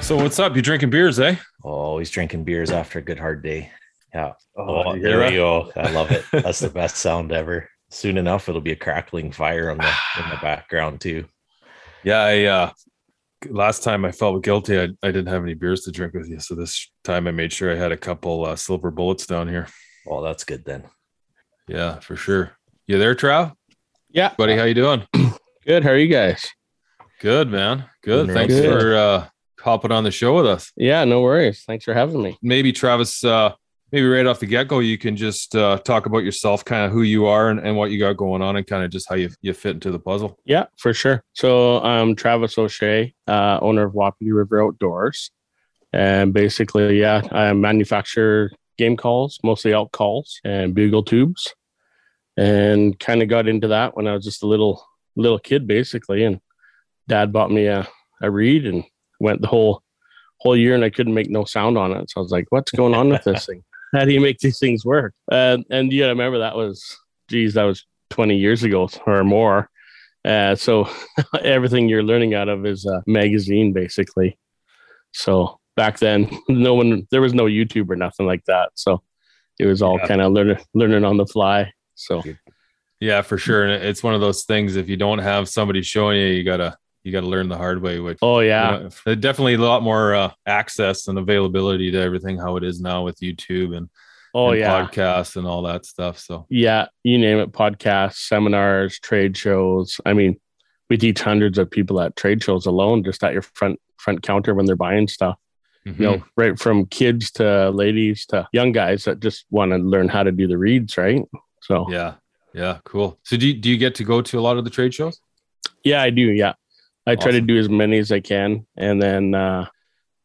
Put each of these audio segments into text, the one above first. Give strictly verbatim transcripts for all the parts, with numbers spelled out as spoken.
So what's up? You drinking beers, eh? Oh, always drinking beers after a good hard day. Yeah. Oh, oh there we go. I love it. That's the best sound ever. Soon enough, it'll be a crackling fire on the in the background too. Yeah. I, uh, last time I felt guilty. I, I didn't have any beers to drink with you, so this time I made sure I had a couple uh, silver bullets down here. Oh, that's good then. Yeah, for sure. You there, Trav? Yeah, buddy. How you doing? Good. How are you guys? Good, man. Good. Thanks good. for. uh hopping on the show with us. Yeah, no worries. Thanks for having me. Maybe Travis, uh, maybe right off the get-go, you can just uh, talk about yourself, kind of who you are and, and what you got going on and kind of just how you, you fit into the puzzle. Yeah, for sure. So I'm Travis O'Shea, uh, owner of Wapiti River Outdoors. And basically, yeah, I manufacture game calls, mostly elk calls and bugle tubes. And kind of got into that when I was just a little little kid, basically. And Dad bought me a, a reed and went the whole whole year and I couldn't make no sound on it. So I was like, what's going on with this thing? How do you make these things work? Uh, and yeah, I remember that was, geez, that was twenty years ago or more. Uh, so everything you're learning out of is a magazine, basically. So back then, no one, there was no YouTube or nothing like that. So it was all yeah. kind of learning, learning on the fly. So yeah, for sure. And it's one of those things, if you don't have somebody showing you, you got to, You got to learn the hard way, which oh yeah, you know, definitely a lot more uh, access and availability to everything how it is now with YouTube and oh and yeah, podcasts and all that stuff. So yeah, you name it, podcasts, seminars, trade shows. I mean, we teach hundreds of people at trade shows alone, just at your front front counter when they're buying stuff. Mm-hmm. You know, right from kids to ladies to young guys that just want to learn how to do the reads, right? So yeah, yeah, cool. So do you, do you get to go to a lot of the trade shows? Yeah, I do. Yeah. I try awesome. to do as many as I can. And then uh,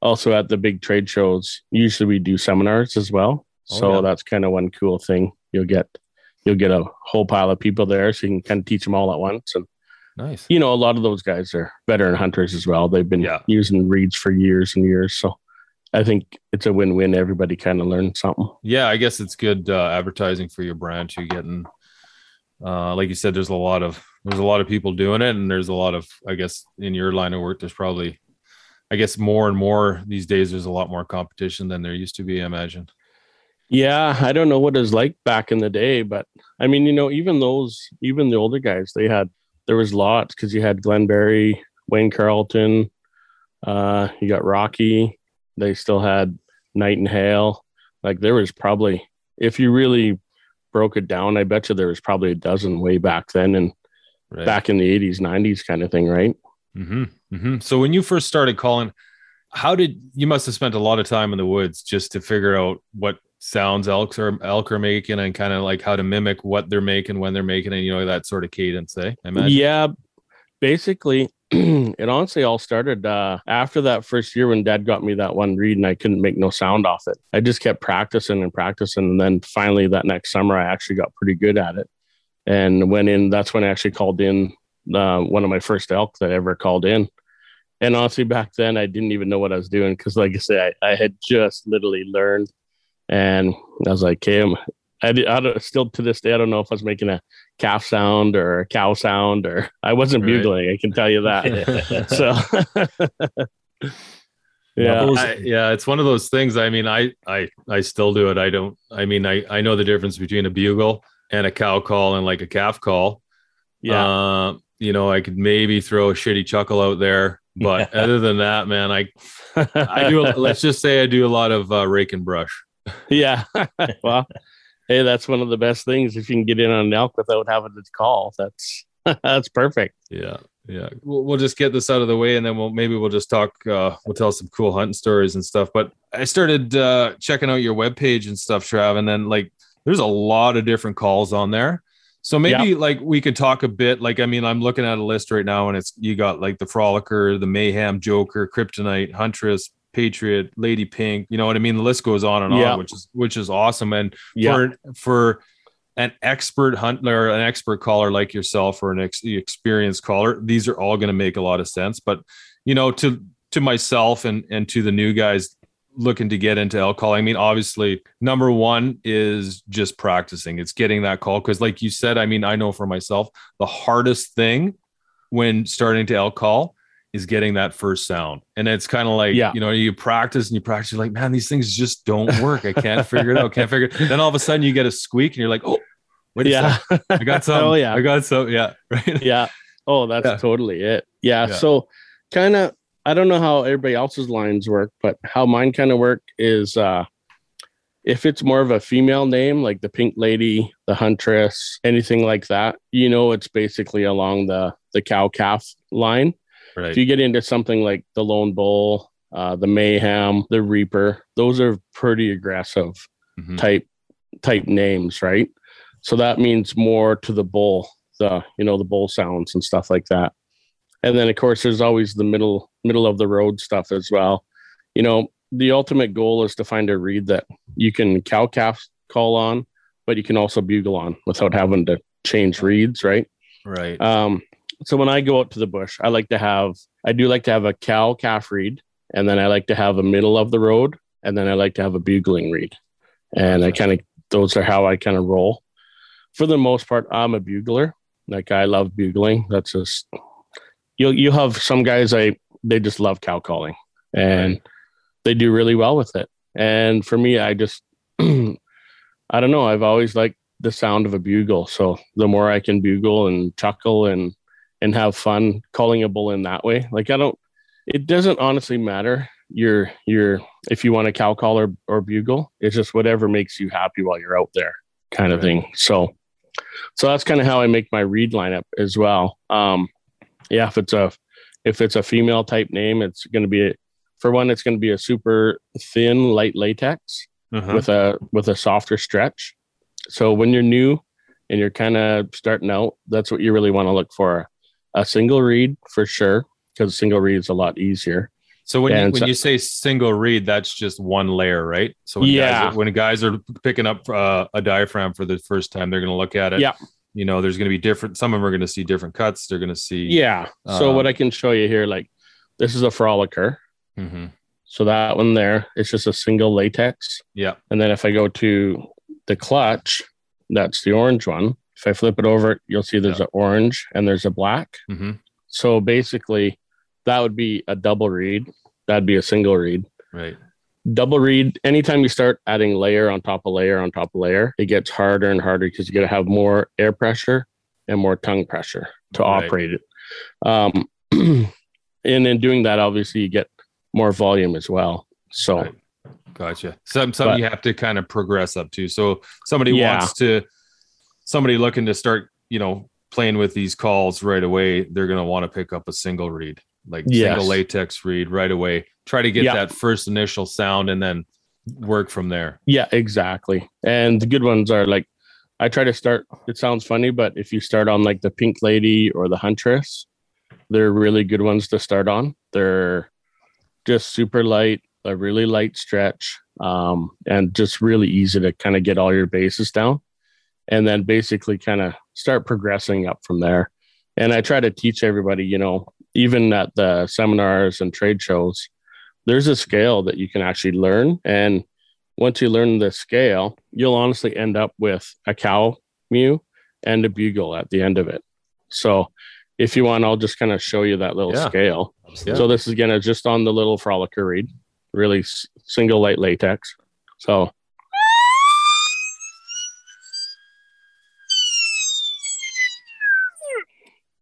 also at the big trade shows, usually we do seminars as well. Oh, so yeah. that's kind of one cool thing. You'll get you'll get a whole pile of people there, so you can kind of teach them all at once. And nice. You know, a lot of those guys are veteran hunters as well. They've been yeah. using reeds for years and years. So I think it's a win-win. Everybody kind of learns something. Yeah, I guess it's good uh, advertising for your brand too, getting... Uh, like you said, there's a lot of there's a lot of people doing it, and there's a lot of, I guess, in your line of work, there's probably, I guess, more and more these days. There's a lot more competition than there used to be, I imagine. Yeah, I don't know what it was like back in the day, but I mean, you know, even those, even the older guys, they had there was lots because you had Glenn Berry, Wayne Carlton, uh, you got Rocky. They still had Knight and Hale. Like there was probably, if you really broke it down, I bet you there was probably a dozen way back then and right. back in the eighties, nineties kind of thing, right? Mm-hmm. Mm-hmm. So when you first started calling, how did you must have spent a lot of time in the woods just to figure out what sounds elks or elk are making and kind of like how to mimic what they're making, when they're making, and you know, that sort of cadence, eh? I imagine. Yeah, basically. It honestly all started uh, after that first year when Dad got me that one reed and I couldn't make no sound off it. I just kept practicing and practicing. And then finally that next summer, I actually got pretty good at it and went in. That's when I actually called in uh, one of my first elk that I ever called in. And honestly, back then, I didn't even know what I was doing because, like I said, I, I had just literally learned. And I was like, okay, I'm, I, did, I don't, still to this day, I don't know if I was making a calf sound or a cow sound, or I wasn't bugling. Right. I can tell you that. So, yeah, I, yeah, it's one of those things. I mean, I, I, I still do it. I don't. I mean, I, I know the difference between a bugle and a cow call and like a calf call. Yeah, uh, you know, I could maybe throw a shitty chuckle out there, but other than that, man, I, I do. Let's just say I do a lot of uh, rake and brush. Yeah. Well. Hey, that's one of the best things. If you can get in on an elk without having to call, that's that's perfect. Yeah, yeah. We'll, we'll just get this out of the way, and then we'll maybe we'll just talk. Uh, we'll tell some cool hunting stories and stuff. But I started uh, checking out your webpage and stuff, Trav, and then like there's a lot of different calls on there. So maybe yeah. like we could talk a bit. Like I mean, I'm looking at a list right now, and it's you got like the Frolicker, the Mayhem, Joker, Kryptonite, Huntress, Patriot, Lady Pink, you know what I mean? The list goes on and yeah. on, which is, which is awesome. And yeah. for, for an expert hunter, an expert caller like yourself, or an ex- experienced caller, these are all going to make a lot of sense. But, you know, to, to myself and, and to the new guys looking to get into elk calling, I mean, obviously number one is just practicing. It's getting that call. Cause like you said, I mean, I know for myself, the hardest thing when starting to elk call is getting that first sound. And it's kind of like, yeah. you know, you practice and you practice, you're like, man, these things just don't work. I can't figure it out. Can't figure it. Then all of a sudden you get a squeak and you're like, oh, what is yeah. that? I got some. Oh, yeah. I got some. Yeah. Right. Yeah. Oh, that's yeah. totally it. Yeah. yeah. So kind of, I don't know how everybody else's lines work, but how mine kind of work is uh, if it's more of a female name, like the Pink Lady, the Huntress, anything like that, you know, it's basically along the, the cow calf line. Right. If you get into something like the Lone Bull, uh, the Mayhem, the Reaper, those are pretty aggressive mm-hmm. type type names, right? So that means more to the bull, the you know the bull sounds and stuff like that. And then of course there's always the middle middle of the road stuff as well. You know, the ultimate goal is to find a reed that you can cow calf call on, but you can also bugle on without having to change reeds, right? Right. Um, So when I go out to the bush, I like to have, I do like to have a cow calf reed, and then I like to have a middle of the road, and then I like to have a bugling reed. And I kind of, those are how I kind of roll. For the most part, I'm a bugler. Like I love bugling. That's just, you'll, you have some guys, I, they just love cow calling and right. they do really well with it. And for me, I just, I don't know. I've always liked the sound of a bugle. So the more I can bugle and chuckle and, and have fun calling a bull in that way. Like I don't, it doesn't honestly matter your, your, if you want a cow call or, or bugle, it's just whatever makes you happy while you're out there kind of right. thing. So, so that's kind of how I make my reed lineup as well. Um, yeah, if it's a, if it's a female type name, it's going to be, a, for one, it's going to be a super thin, light latex uh-huh. with a, with a softer stretch. So when you're new and you're kind of starting out, that's what you really want to look for. A single reed for sure, because single reed is a lot easier. So when you, when so, you say single reed, that's just one layer, right? So when yeah. guys, when guys are picking up uh, a diaphragm for the first time, they're going to look at it. Yeah. You know, there's going to be different. Some of them are going to see different cuts. They're going to see. Yeah. So uh, what I can show you here, like this is a Frolicker. Mm-hmm. So that one there, it's just a single latex. Yeah. And then if I go to the clutch, that's the orange one. If I flip it over, you'll see there's yeah. an orange and there's a black. Mm-hmm. So basically, that would be a double reed. That'd be a single reed. Right. Double reed, anytime you start adding layer on top of layer on top of layer, it gets harder and harder because you got to have more air pressure and more tongue pressure to right. operate it. Um, and in doing that, obviously, you get more volume as well. So, right. Gotcha. Some, some but, you have to kind of progress up to. So somebody yeah. wants to... Somebody looking to start, you know, playing with these calls right away, they're going to want to pick up a single reed. like yes. single latex read right away. Try to get yeah. that first initial sound and then work from there. Yeah, exactly. And the good ones are like, I try to start, it sounds funny, but if you start on like the Pink Lady or the Huntress, they're really good ones to start on. They're just super light, a really light stretch, um, and just really easy to kind of get all your bases down. And then basically kind of start progressing up from there. And I try to teach everybody, you know, even at the seminars and trade shows, there's a scale that you can actually learn. And once you learn the scale, you'll honestly end up with a cow mew and a bugle at the end of it. So if you want, I'll just kind of show you that little yeah. scale. Yeah. So this is again, just on the little frolicker reed, really s- single light latex. So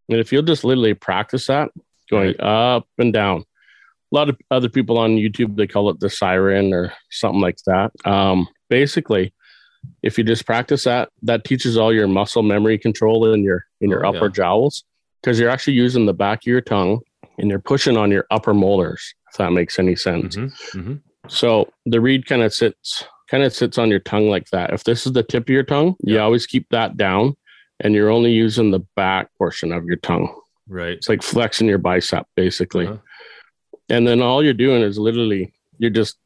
and if you'll just literally practice that going up and down, a lot of other people on YouTube, they call it the siren or something like that. Um, basically, if you just practice that, that teaches all your muscle memory control in your, in your oh, upper yeah. jowls, because you're actually using the back of your tongue and you're pushing on your upper molars, if that makes any sense. Mm-hmm, mm-hmm. So the reed kind of sits, kind of sits on your tongue like that. If this is the tip of your tongue, yeah. you always keep that down. And you're only using the back portion of your tongue. Right. It's like flexing your bicep, basically. Uh-huh. And then all you're doing is literally, you're just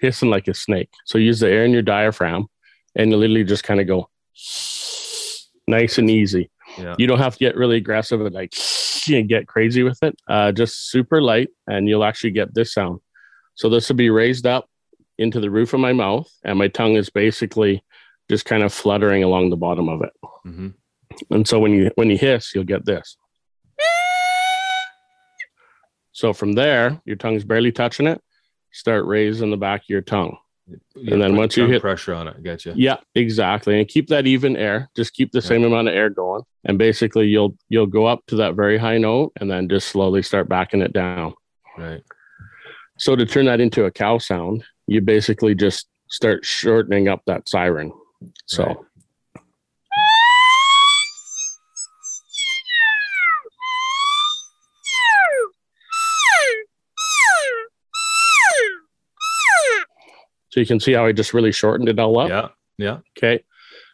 hissing like a snake. So use the air in your diaphragm and you literally just kind of go nice and easy. Yeah. You don't have to get really aggressive and like and get crazy with it. Uh, just super light and you'll actually get this sound. So this will be raised up into the roof of my mouth and my tongue is basically just kind of fluttering along the bottom of it. Mm-hmm. And so when you when you hiss, you'll get this. So from there, your tongue's barely touching it. Start raising the back of your tongue. You and then once you hit pressure on it, gotcha. Yeah, exactly. And keep that even air. Just keep the yeah. same amount of air going. And basically you'll you'll go up to that very high note and then just slowly start backing it down. Right. So to turn that into a cow sound, you basically just start shortening up that siren. So right. So you can see how I just really shortened it all up. Yeah. Yeah. Okay.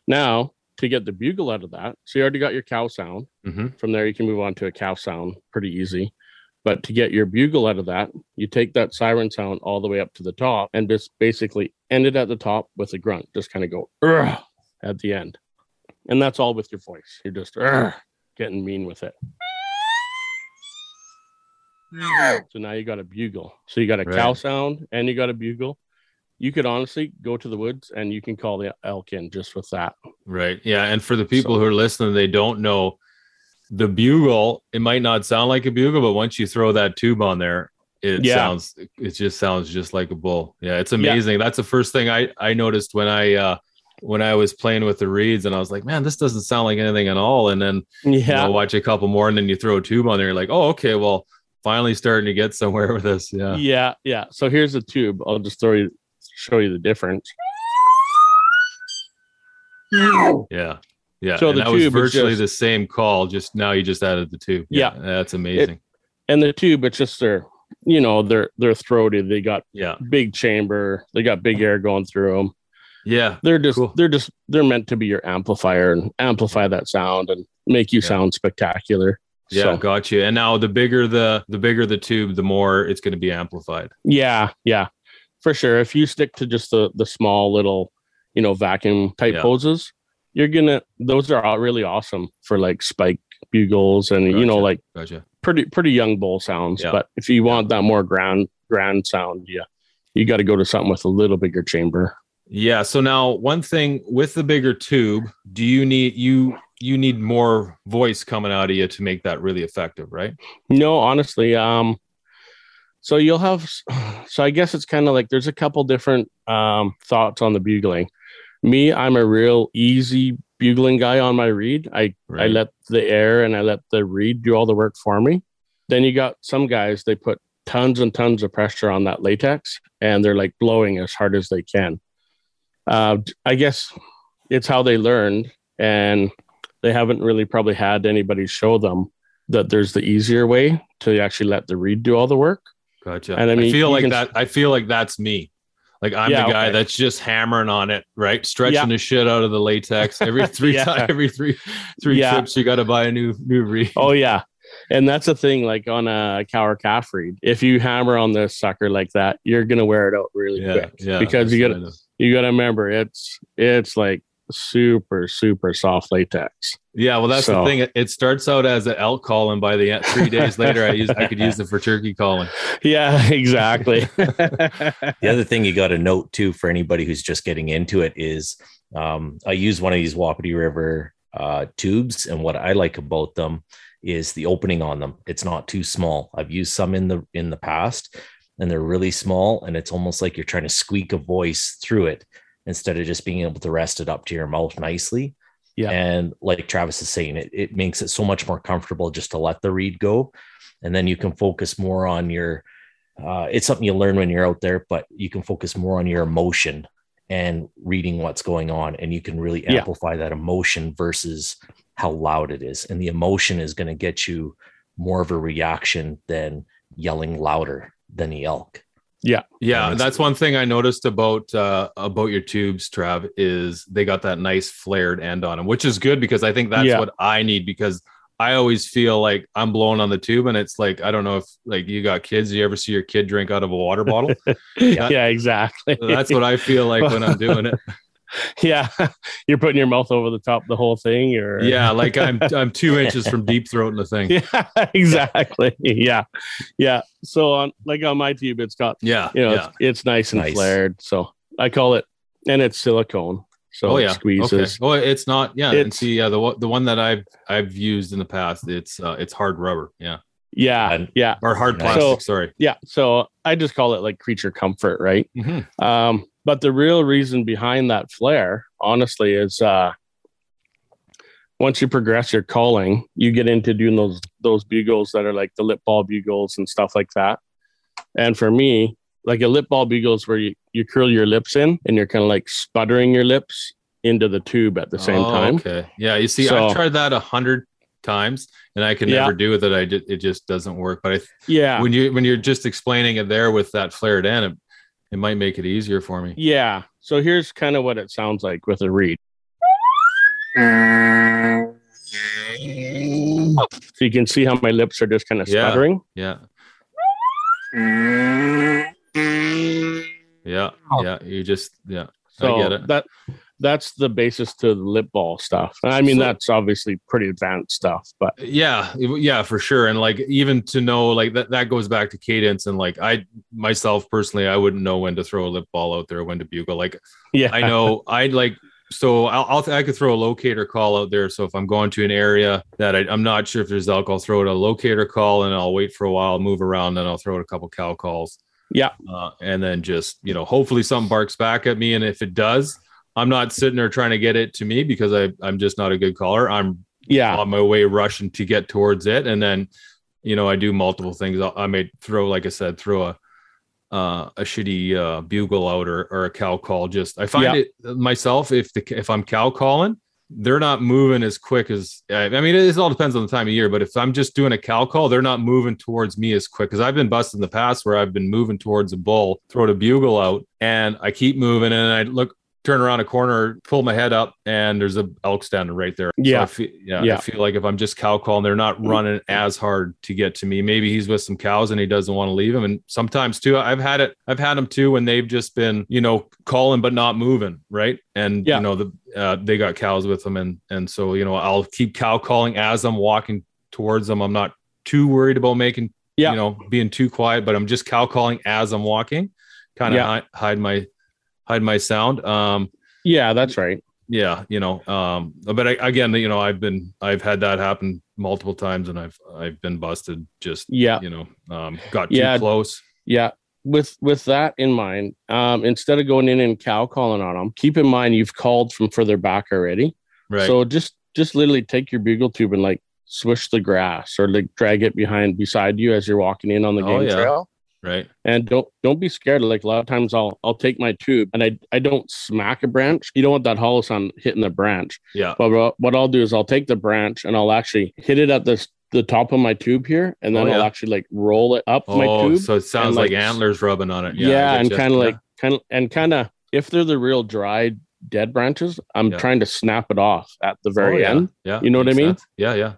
Now to get the bugle out of that. So you already got your cow sound. Mm-hmm. From there, you can move on to a cow sound pretty easy. But to get your bugle out of that, you take that siren sound all the way up to the top and just basically end it at the top with a grunt. Just kind of go urgh, at the end. And that's all with your voice. You're just urgh, getting mean with it. So now you got a bugle. So you got a right. cow sound and you got a bugle. You could honestly go to the woods and you can call the elk in just with that. Right. Yeah. And for the people so. who are listening, they don't know the bugle. It might not sound like a bugle, but once you throw that tube on there, it yeah. sounds, it just sounds just like a bull. Yeah. It's amazing. Yeah. That's the first thing I, I noticed when I, uh, when I was playing with the reeds and I was like, man, this doesn't sound like anything at all. And then yeah. you know, watch a couple more and then you throw a tube on there. You're like, oh, okay, well, finally starting to get somewhere with this. Yeah. Yeah. Yeah. So here's the tube. I'll just throw you. Show you the difference. Yeah. Yeah. So and the that tube was virtually just, the same call. Just now you just added the tube. Yeah. yeah that's amazing. It, and the tube, it's just their, you know, they're, they're throated. They got yeah. big chamber. They got big air going through them. Yeah. They're just, cool. they're just, they're meant to be your amplifier and amplify that sound and make you yeah. sound spectacular. Yeah, so. Got you. And now the bigger the, the bigger the tube, the more it's going to be amplified. Yeah. Yeah. For sure. If you stick to just the, the small little, you know, vacuum type yeah. hoses, you're going to, those are all really awesome for like spike bugles and, gotcha. you know, like gotcha. pretty, pretty young bull sounds. Yeah. But if you want yeah. that more grand, grand sound, yeah, you got to go to something with a little bigger chamber. Yeah. So now one thing with the bigger tube, do you need, you, you need more voice coming out of you to make that really effective, right? No, honestly, um, So you'll have, so I guess it's kind of like, there's a couple different um, thoughts on the bugling. Me, I'm a real easy bugling guy on my reed. I, right. I let the air and I let the reed do all the work for me. Then you got some guys, they put tons and tons of pressure on that latex and they're like blowing as hard as they can. Uh, I guess it's how they learned and they haven't really probably had anybody show them that there's the easier way to actually let the reed do all the work. Gotcha. And I, mean, I feel like can... that. I feel like that's me. Like I'm yeah, the guy okay. that's just hammering on it, right? Stretching yeah. the shit out of the latex every three yeah. time, every three three yeah. trips. You got to buy a new new reed. Oh yeah, and that's the thing. Like on a cow or calf reed, if you hammer on this sucker like that, you're gonna wear it out really yeah, quick yeah, because you got you got to remember it's it's like super super soft latex. Yeah, well, that's so. the thing. It starts out as an elk call, and by the end, three days later, I use I could use it for turkey calling. Yeah, exactly. The other thing you got to note too for anybody who's just getting into it is um, I use one of these Wapiti River uh, tubes, and what I like about them is the opening on them. It's not too small. I've used some in the in the past, and they're really small, and it's almost like you're trying to squeak a voice through it instead of just being able to rest it up to your mouth nicely. Yeah. And like Travis is saying, it, it makes it so much more comfortable just to let the reed go. And then you can focus more on your, uh, it's something you learn when you're out there, but you can focus more on your emotion and reading what's going on. And you can really amplify yeah. that emotion versus how loud it is. And the emotion is going to get you more of a reaction than yelling louder than the elk. Yeah. Yeah. And that's one thing I noticed about, uh, about your tubes, Trav, is they got that nice flared end on them, which is good because I think that's yeah. what I need, because I always feel like I'm blowing on the tube and it's like, I don't know if like you got kids, you ever see your kid drink out of a water bottle? yeah. yeah, exactly. That's what I feel like when I'm doing it. Yeah. You're putting your mouth over the top of the whole thing or yeah. Like I'm, I'm two inches from deep throating the thing. Yeah, exactly. Yeah. Yeah. So on, like on my tube, it's got, yeah, you know, yeah. It's, it's nice and nice. flared. So I call it, and it's silicone. So oh, yeah. it squeezes. Okay. Oh, it's not. Yeah. It's, and see, yeah, the, the one that I've, I've used in the past, it's, uh, it's hard rubber. Yeah. Yeah. And, yeah. Or hard plastic. So, sorry. Yeah. So I just call it like creature comfort. Right. Mm-hmm. Um, But the real reason behind that flare, honestly, is uh, once you progress your calling, you get into doing those those bugles that are like the lip ball bugles and stuff like that. And for me, like a lip ball bugle is where you, you curl your lips in and you're kind of like sputtering your lips into the tube at the same oh, time. Okay. Yeah. You see, so, I've tried that a hundred times and I can yeah. never do with it. I just, it just doesn't work. But I th- yeah, when you when you're just explaining it there with that flared end. It, It might make it easier for me. Yeah. So here's kind of what it sounds like with a reed. So you can see how my lips are just kind of yeah. sputtering. Yeah. Yeah. Yeah. You just, yeah. So I get it. That, that's the basis to the lip ball stuff. I mean, so, that's obviously pretty advanced stuff, but yeah, yeah, for sure. And like, even to know like that, that goes back to cadence. And like, I, myself personally, I wouldn't know when to throw a lip ball out there, when to bugle. Like, yeah, I know I'd like, so I'll, I'll I could throw a locator call out there. So if I'm going to an area that I, I'm not sure if there's elk, I'll throw it a locator call and I'll wait for a while, move around, then I'll throw it a couple cow calls. Yeah. Uh, and then just, you know, hopefully something barks back at me. And if it does, I'm not sitting there trying to get it to me because I, I'm just not a good caller. I'm yeah. on my way rushing to get towards it. And then, you know, I do multiple things. I'll, I may throw, like I said, throw a uh, a shitty uh, bugle out or, or a cow call. Just I find yeah. it myself, if the if I'm cow calling, they're not moving as quick as, I mean, it all depends on the time of year, but if I'm just doing a cow call, they're not moving towards me as quick. Cause I've been busted in the past where I've been moving towards a bull, throw the bugle out and I keep moving and I look, turn around a corner, pull my head up and there's a elk standing right there. Yeah. So I feel, yeah, yeah. I feel like if I'm just cow calling, they're not running as hard to get to me. Maybe he's with some cows and he doesn't want to leave them. And sometimes too, I've had it, I've had them too, when they've just been, you know, calling, but not moving. Right. And yeah. you know, the, uh, they got cows with them. And, and so, you know, I'll keep cow calling as I'm walking towards them. I'm not too worried about making, yeah. you know, being too quiet, but I'm just cow calling as I'm walking, kind of yeah. hide, hide my, hide my sound. Um, yeah, that's right. Yeah. You know, um, but I, again, you know, I've been, I've had that happen multiple times and I've, I've been busted just, yeah. you know, um, got too yeah. close. Yeah. With, with that in mind, um, instead of going in and cow calling on them, keep in mind, you've called from further back already. Right. So just, just literally take your bugle tube and like swish the grass or like drag it behind beside you as you're walking in on the oh, game yeah. trail. Right. And don't don't be scared. Like a lot of times I'll I'll take my tube and I I don't smack a branch. You don't want that hollow sound hitting the branch. Yeah. But what I'll do is I'll take the branch and I'll actually hit it at this the top of my tube here, and then oh, yeah. I'll actually like roll it up oh, my tube. So it sounds like, like antlers rubbing on it. Yeah, yeah, and kind of like kind of and kind of if they're the real dry dead branches, I'm yeah. trying to snap it off at the very oh, yeah. end. Yeah, you know what I mean? Sense. Yeah, yeah.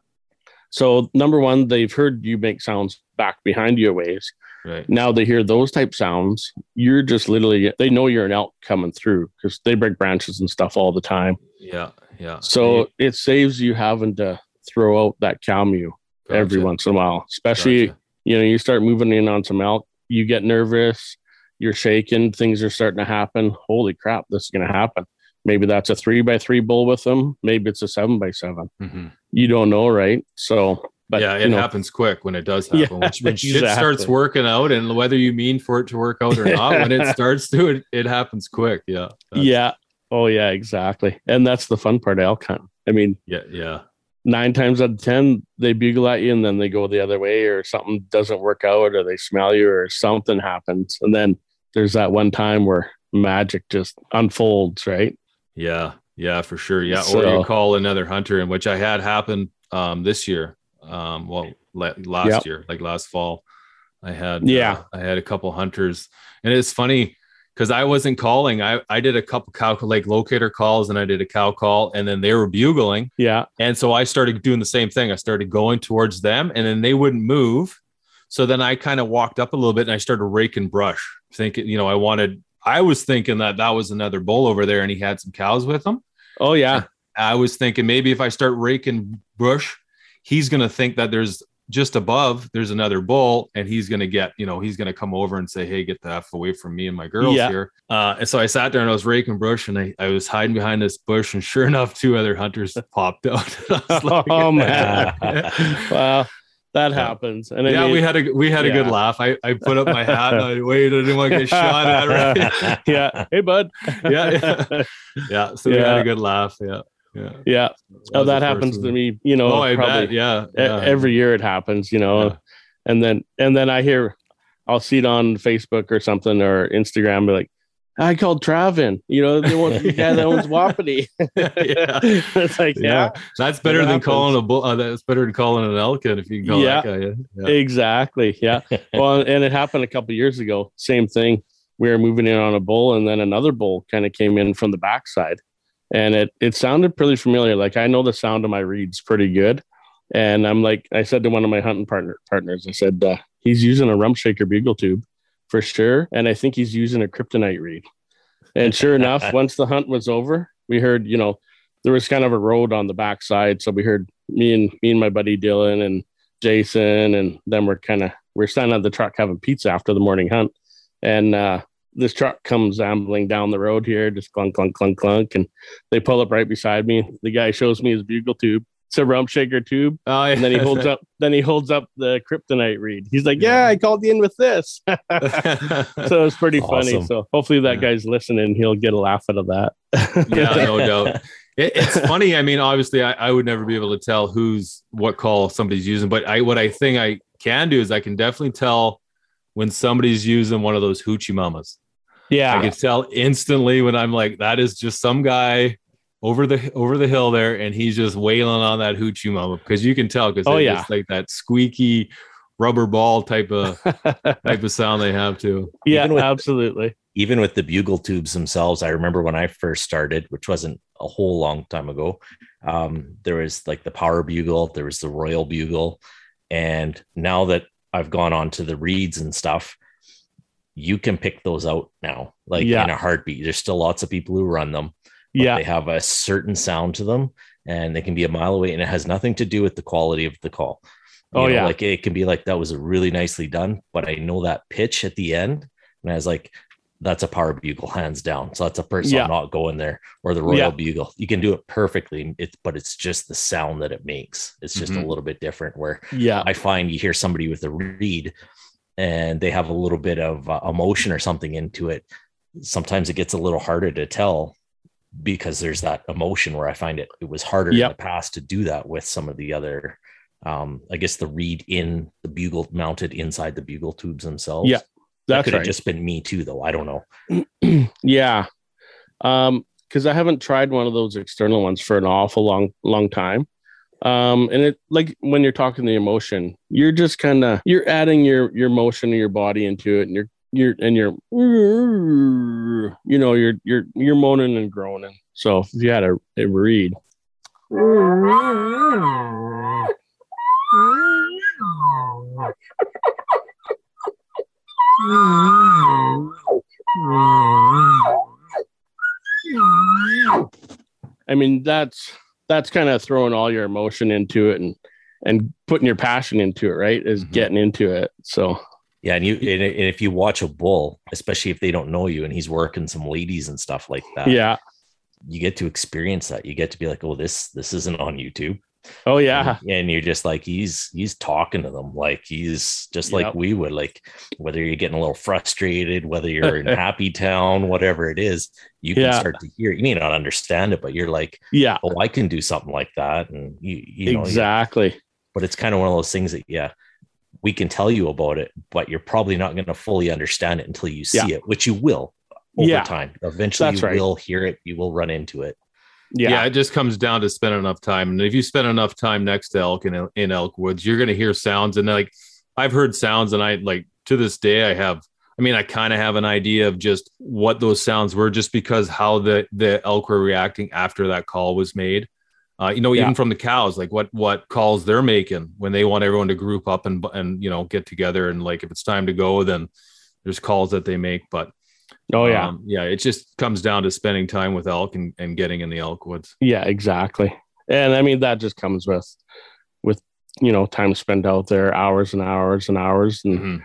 So number one, they've heard you make sounds back behind you a ways. Right. Now they hear those type sounds. You're just literally, they know you're an elk coming through because they break branches and stuff all the time. Yeah, yeah. So yeah. it saves you having to throw out that cow mew gotcha. every once in a while. Especially, gotcha. you know, you start moving in on some elk, you get nervous, you're shaking, things are starting to happen. Holy crap, this is going to happen. Maybe that's a three by three bull with them. Maybe it's a seven by seven. Mm-hmm. You don't know, right? So... But, yeah, it you know, happens quick when it does happen. Yeah, which when exactly. shit starts working out, and whether you mean for it to work out or not, when it starts to, it, it happens quick. Yeah. Yeah. Oh, yeah, exactly. And that's the fun part of elk hunting. I mean, yeah, yeah. nine times out of ten, they bugle at you, and then they go the other way, or something doesn't work out, or they smell you, or something happens. And then there's that one time where magic just unfolds, right? Yeah. Yeah, for sure. Yeah. So, or you call another hunter, in which I had happen um, this year. Um, well, last yep. year, like last fall, I had, yeah, uh, I had a couple hunters, and it's funny because I wasn't calling. I, I did a couple cow, like locator calls, and I did a cow call, and then they were bugling. Yeah. And so I started doing the same thing. I started going towards them, and then they wouldn't move. So then I kind of walked up a little bit, and I started raking brush, thinking, you know, I wanted, I was thinking that that was another bull over there, and he had some cows with him. Oh yeah. And I was thinking maybe if I start raking brush, he's going to think that there's just above, there's another bull, and he's going to get, you know, he's going to come over and say, hey, get the F away from me and my girls yeah. here. Uh, and so I sat there and I was raking brush, and I, I was hiding behind this bush, and sure enough, two other hunters popped out. Like, oh man. Wow. That happens. And yeah, I mean, we had a, we had yeah. a good laugh. I, I put up my hat and I waited. I didn't want to get shot at. Right? Yeah. Hey bud. Yeah. Yeah. yeah. So yeah. we had a good laugh. Yeah. Yeah. yeah. Oh, that happens to me, you know, oh, I bet. Yeah. yeah. Every year it happens, you know, yeah. and then, and then I hear, I'll see it on Facebook or something or Instagram, be like, I called Trav in, you know, the one guy that owns Wapiti. yeah. It's like, yeah, yeah. that's better that than happens. calling a bull. Uh, that's better than calling an elk in if you can call yeah. that guy in. Yeah. Exactly. Yeah. Well, and it happened a couple of years ago, same thing. We were moving in on a bull, and then another bull kind of came in from the backside. And it, it sounded pretty familiar. Like, I know the sound of my reeds pretty good. And I'm like, I said to one of my hunting partner partners, I said, uh, he's using a rump shaker bugle tube for sure. And I think he's using a kryptonite reed. And sure enough, once the hunt was over, we heard, you know, there was kind of a road on the backside. So we heard me and me and my buddy Dylan and Jason, and then we're kind of, we're standing at the truck having pizza after the morning hunt. And, uh, this truck comes ambling down the road here, just clunk, clunk, clunk, clunk. And they pull up right beside me. The guy shows me his bugle tube. It's a rump shaker tube. Oh, yeah. And then he holds up, then he holds up the kryptonite reed. He's like, yeah, yeah. I called you in with this. So it was pretty awesome. funny. So hopefully that yeah. guy's listening. He'll get a laugh out of that. Yeah, no doubt. It, it's funny. I mean, obviously I, I would never be able to tell who's what call somebody's using, but I, what I think I can do is I can definitely tell when somebody's using one of those hoochie mamas. Yeah, I could tell instantly when I'm like, that is just some guy over the over the hill there, and he's just wailing on that hoochie mama, because you can tell because oh yeah, just like that squeaky rubber ball type of type of sound they have too. Yeah, even with, absolutely. Even with the bugle tubes themselves, I remember when I first started, which wasn't a whole long time ago. Um, there was like the power bugle, there was the royal bugle, and now that I've gone on to the reeds and stuff, you can pick those out now, like yeah. in a heartbeat. There's still lots of people who run them, but yeah. they have a certain sound to them, and they can be a mile away, and it has nothing to do with the quality of the call. You oh know, yeah. Like it can be like, that was really nicely done, but I know that pitch at the end. And I was like, that's a power bugle hands down. So that's a person yeah. not going there, or the royal yeah. bugle. You can do it perfectly. It's, but it's just the sound that it makes. It's just mm-hmm. a little bit different, where yeah. I find you hear somebody with a reed, and they have a little bit of uh, emotion or something into it. Sometimes it gets a little harder to tell because there's that emotion, where I find it, it was harder yep. in the past to do that with some of the other, um, I guess the reed in the bugle mounted inside the bugle tubes themselves. Yeah, that could have right. just been me too, though. I don't know. yeah. Um, cause I haven't tried one of those external ones for an awful long, long time. Um, and it, like when you're talking the emotion, you're just kind of, you're adding your, your motion of your body into it, and you're, you're, and you're, you know, you're, you're, you're moaning and groaning. So if you had a, a read. I mean, that's, that's kind of throwing all your emotion into it, and, and putting your passion into it, right? Is mm-hmm. getting into it. So, yeah. And you, and if you watch a bull, especially if they don't know you and he's working some ladies and stuff like that. Yeah. You get to experience that. You get to be like, oh, this, this isn't on YouTube. Oh yeah. And, and you're just like, he's, he's talking to them. Like he's just yep. like we would, like, whether you're getting a little frustrated, whether you're in happy town, whatever it is, you can yeah. start to hear, you may not understand it, but you're like, yeah, oh, I can do something like that. And you, you know, exactly. You, but it's kind of one of those things that, yeah, we can tell you about it, but you're probably not going to fully understand it until you see yeah. it, which you will over yeah. time. Eventually That's you right. will hear it. You will run into it. Yeah. yeah, it just comes down to spending enough time. And if you spend enough time next to elk in, in elk woods, you're going to hear sounds. And like, I've heard sounds, and I like to this day, I have, I mean, I kind of have an idea of just what those sounds were, just because how the, the elk were reacting after that call was made. Uh, you know, even yeah. from the cows, like what, what calls they're making when they want everyone to group up and, and, you know, get together. And like, if it's time to go, then there's calls that they make, but Oh yeah. Um, yeah. It just comes down to spending time with elk and, and getting in the elk woods. Yeah, exactly. And I mean, that just comes with, with, you know, time spent out there, hours and hours and hours. And mm-hmm.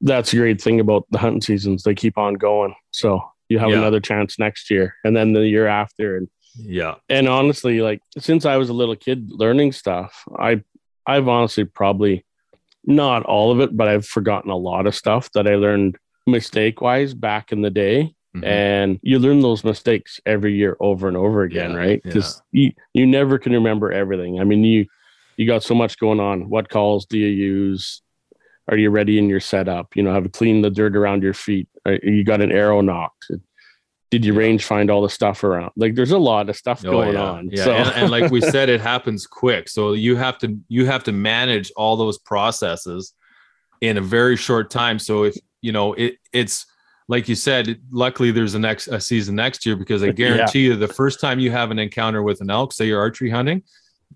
that's the great thing about the hunting seasons. They keep on going. So you have yeah. another chance next year, and then the year after. And yeah. And honestly, like since I was a little kid learning stuff, I, I've honestly probably not all of it, but I've forgotten a lot of stuff that I learned mistake wise back in the day, mm-hmm. and you learn those mistakes every year over and over again, yeah, right? Because yeah. you, you never can remember everything. I mean, you you got so much going on. What calls do you use? Are you ready in your setup? You know, have you cleaned the dirt around your feet? Are, you got an arrow knocked? Did you yeah. range find all the stuff around? Like, there's a lot of stuff oh, going yeah. on. Yeah, so. and, and like we said, it happens quick. So you have to you have to manage all those processes in a very short time. So if you know, it it's like you said, luckily there's a next a season next year, because I guarantee yeah. you the first time you have an encounter with an elk, say you're archery hunting,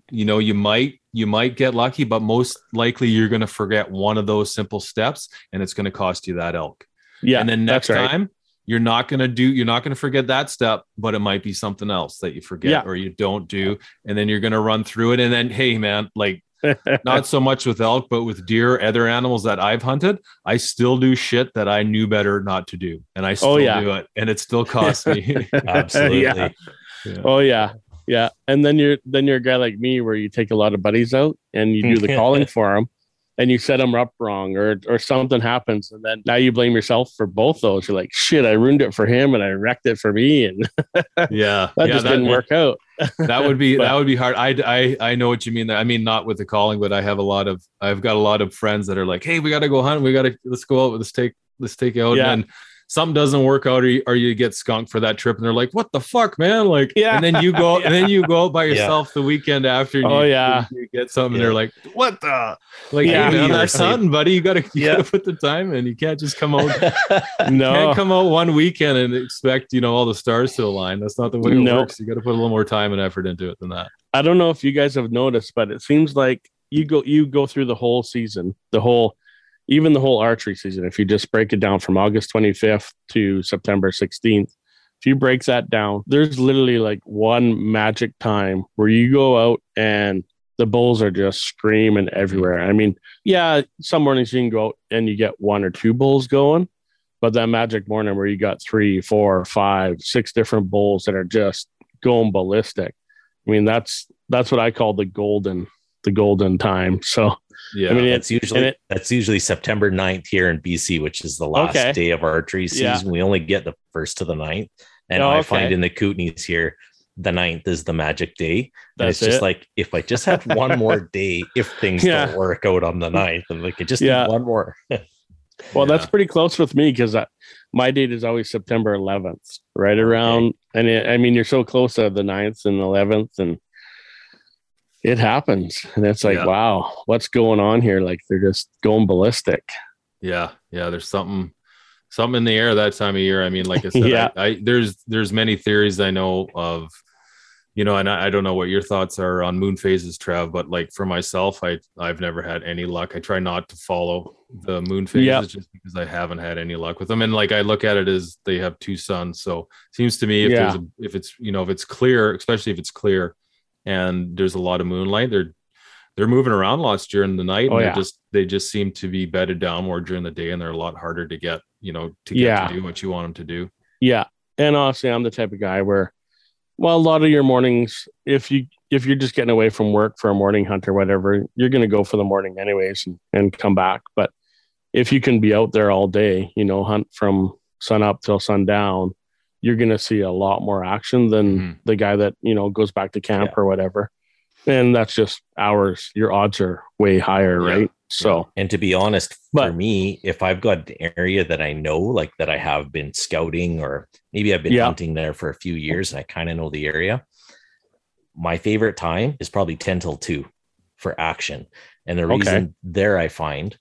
you know, you might, you might get lucky, but most likely you're going to forget one of those simple steps, and it's going to cost you that elk. Yeah. And then next right. time you're not going to do, you're not going to forget that step, but it might be something else that you forget yeah. or you don't do. And then you're going to run through it. And then, hey man, like, not so much with elk, but with deer, other animals that I've hunted, I still do shit that I knew better not to do. And I still oh, yeah. do it. And it still costs me. Absolutely. Yeah. Yeah. Oh yeah. Yeah. And then you're, then you're a guy like me where you take a lot of buddies out and you do the calling for them, and you set them up wrong, or, or something happens. And then now you blame yourself for both those. You're like, shit, I ruined it for him and I wrecked it for me. And yeah, that yeah, just that, didn't work out. That would be, but, that would be hard. I, I, I know what you mean. I mean, not with the calling, but I have a lot of, I've got a lot of friends that are like, hey, we got to go hunt. We got to, let's go out with this take, let's take out. Yeah. And then something doesn't work out, or you, or you get skunked for that trip, and they're like, what the fuck, man? Like, yeah. And then you go, yeah. and then you go out by yourself yeah. the weekend after. And oh you, yeah. You get something. Yeah. And they're like, what the, like, yeah, hey, man, that's something, buddy. You gotta, you yeah. gotta put the time in. You can't just come out. No, can't come out one weekend and expect, you know, all the stars to align. That's not the way it nope. works. You got to put a little more time and effort into it than that. I don't know if you guys have noticed, but it seems like you go, you go through the whole season, the whole, even the whole archery season, if you just break it down from August twenty-fifth to September sixteenth, if you break that down, there's literally like one magic time where you go out and the bulls are just screaming everywhere. I mean, yeah, some mornings you can go out and you get one or two bulls going, but that magic morning where you got three, four, five, six different bulls that are just going ballistic. I mean, that's, that's what I call the golden, the golden time. So yeah, I mean, it's usually it, that's usually September ninth here in B C, which is the last okay. day of archery season. Yeah. We only get the first to the ninth. And oh, I okay. find in the Kootenays here, the ninth is the magic day. And that's it's just it. Like, if I just had one more day, if things yeah. don't work out on the ninth, I'm like, I just yeah. need one more. Well, yeah. that's pretty close with me, because my date is always September eleventh, right around. Okay. And it, I mean, you're so close to the ninth and eleventh, and it happens. And it's like, yeah. wow, what's going on here? Like, they're just going ballistic. Yeah. Yeah. There's something, something in the air that time of year. I mean, like I said, yeah. I, I, there's, there's many theories I know of, you know, and I, I don't know what your thoughts are on moon phases, Trav, but like for myself, I, I've never had any luck. I try not to follow the moon phases yep. just because I haven't had any luck with them. And like, I look at it as they have two suns. So it seems to me if yeah. there's a, if it's, you know, if it's clear, especially if it's clear, and there's a lot of moonlight, they're they're moving around lots during the night, oh, and yeah. just they just seem to be bedded down more during the day, and they're a lot harder to get, you know, to get yeah. to do what you want them to do. Yeah, and honestly, I'm the type of guy where, well, a lot of your mornings, if you if you're just getting away from work for a morning hunt or whatever, you're going to go for the morning anyways and, and come back. But if you can be out there all day, you know, hunt from sun up till sundown, you're going to see a lot more action than mm-hmm. the guy that, you know, goes back to camp yeah. or whatever. And that's just hours. Your odds are way higher. Yeah. Right. So, and to be honest, but, for me, if I've got an area that I know, like that I have been scouting, or maybe I've been yeah. hunting there for a few years and I kind of know the area, my favorite time is probably ten till two for action. And the reason okay. there I find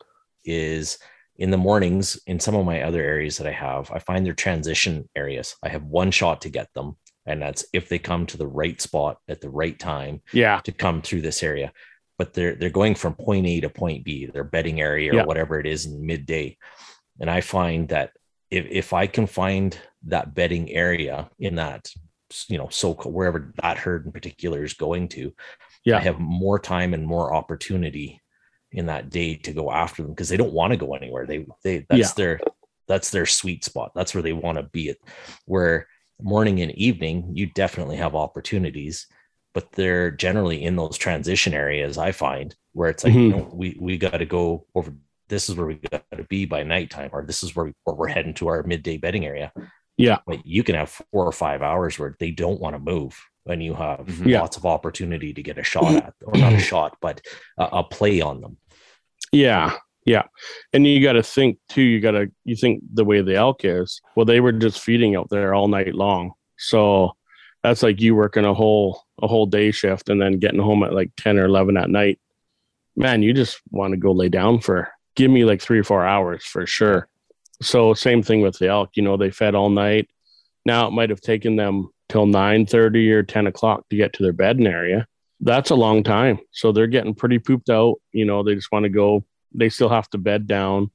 is in the mornings, in some of my other areas that I have, I find their transition areas. I have one shot to get them, and that's if they come to the right spot at the right time yeah. to come through this area. But they're they're going from point A to point B, their bedding area or yeah. whatever it is in midday. And I find that if if I can find that bedding area in that, you know, so wherever that herd in particular is going to, yeah. I have more time and more opportunity in that day to go after them, because they don't want to go anywhere. They, they, that's yeah. their, that's their sweet spot. That's where they want to be at, where morning and evening, you definitely have opportunities, but they're generally in those transition areas, I find, where it's like, mm-hmm. you know, we, we got to go over, this is where we got to be by nighttime, or this is where, we, where we're heading to our midday bedding area. Yeah. But you can have four or five hours where they don't want to move, and you have mm-hmm. lots yeah. of opportunity to get a shot at, or not a shot, but a, a play on them. Yeah. Yeah. And you got to think too, you got to, you think the way the elk is, well, they were just feeding out there all night long. So that's like you working a whole, a whole day shift and then getting home at like ten or eleven at night, man, you just want to go lay down for, give me like three or four hours for sure. So same thing with the elk, you know, they fed all night. Now it might've taken them till nine thirty or ten o'clock to get to their bedding area. That's a long time. So they're getting pretty pooped out. You know, they just want to go, they still have to bed down,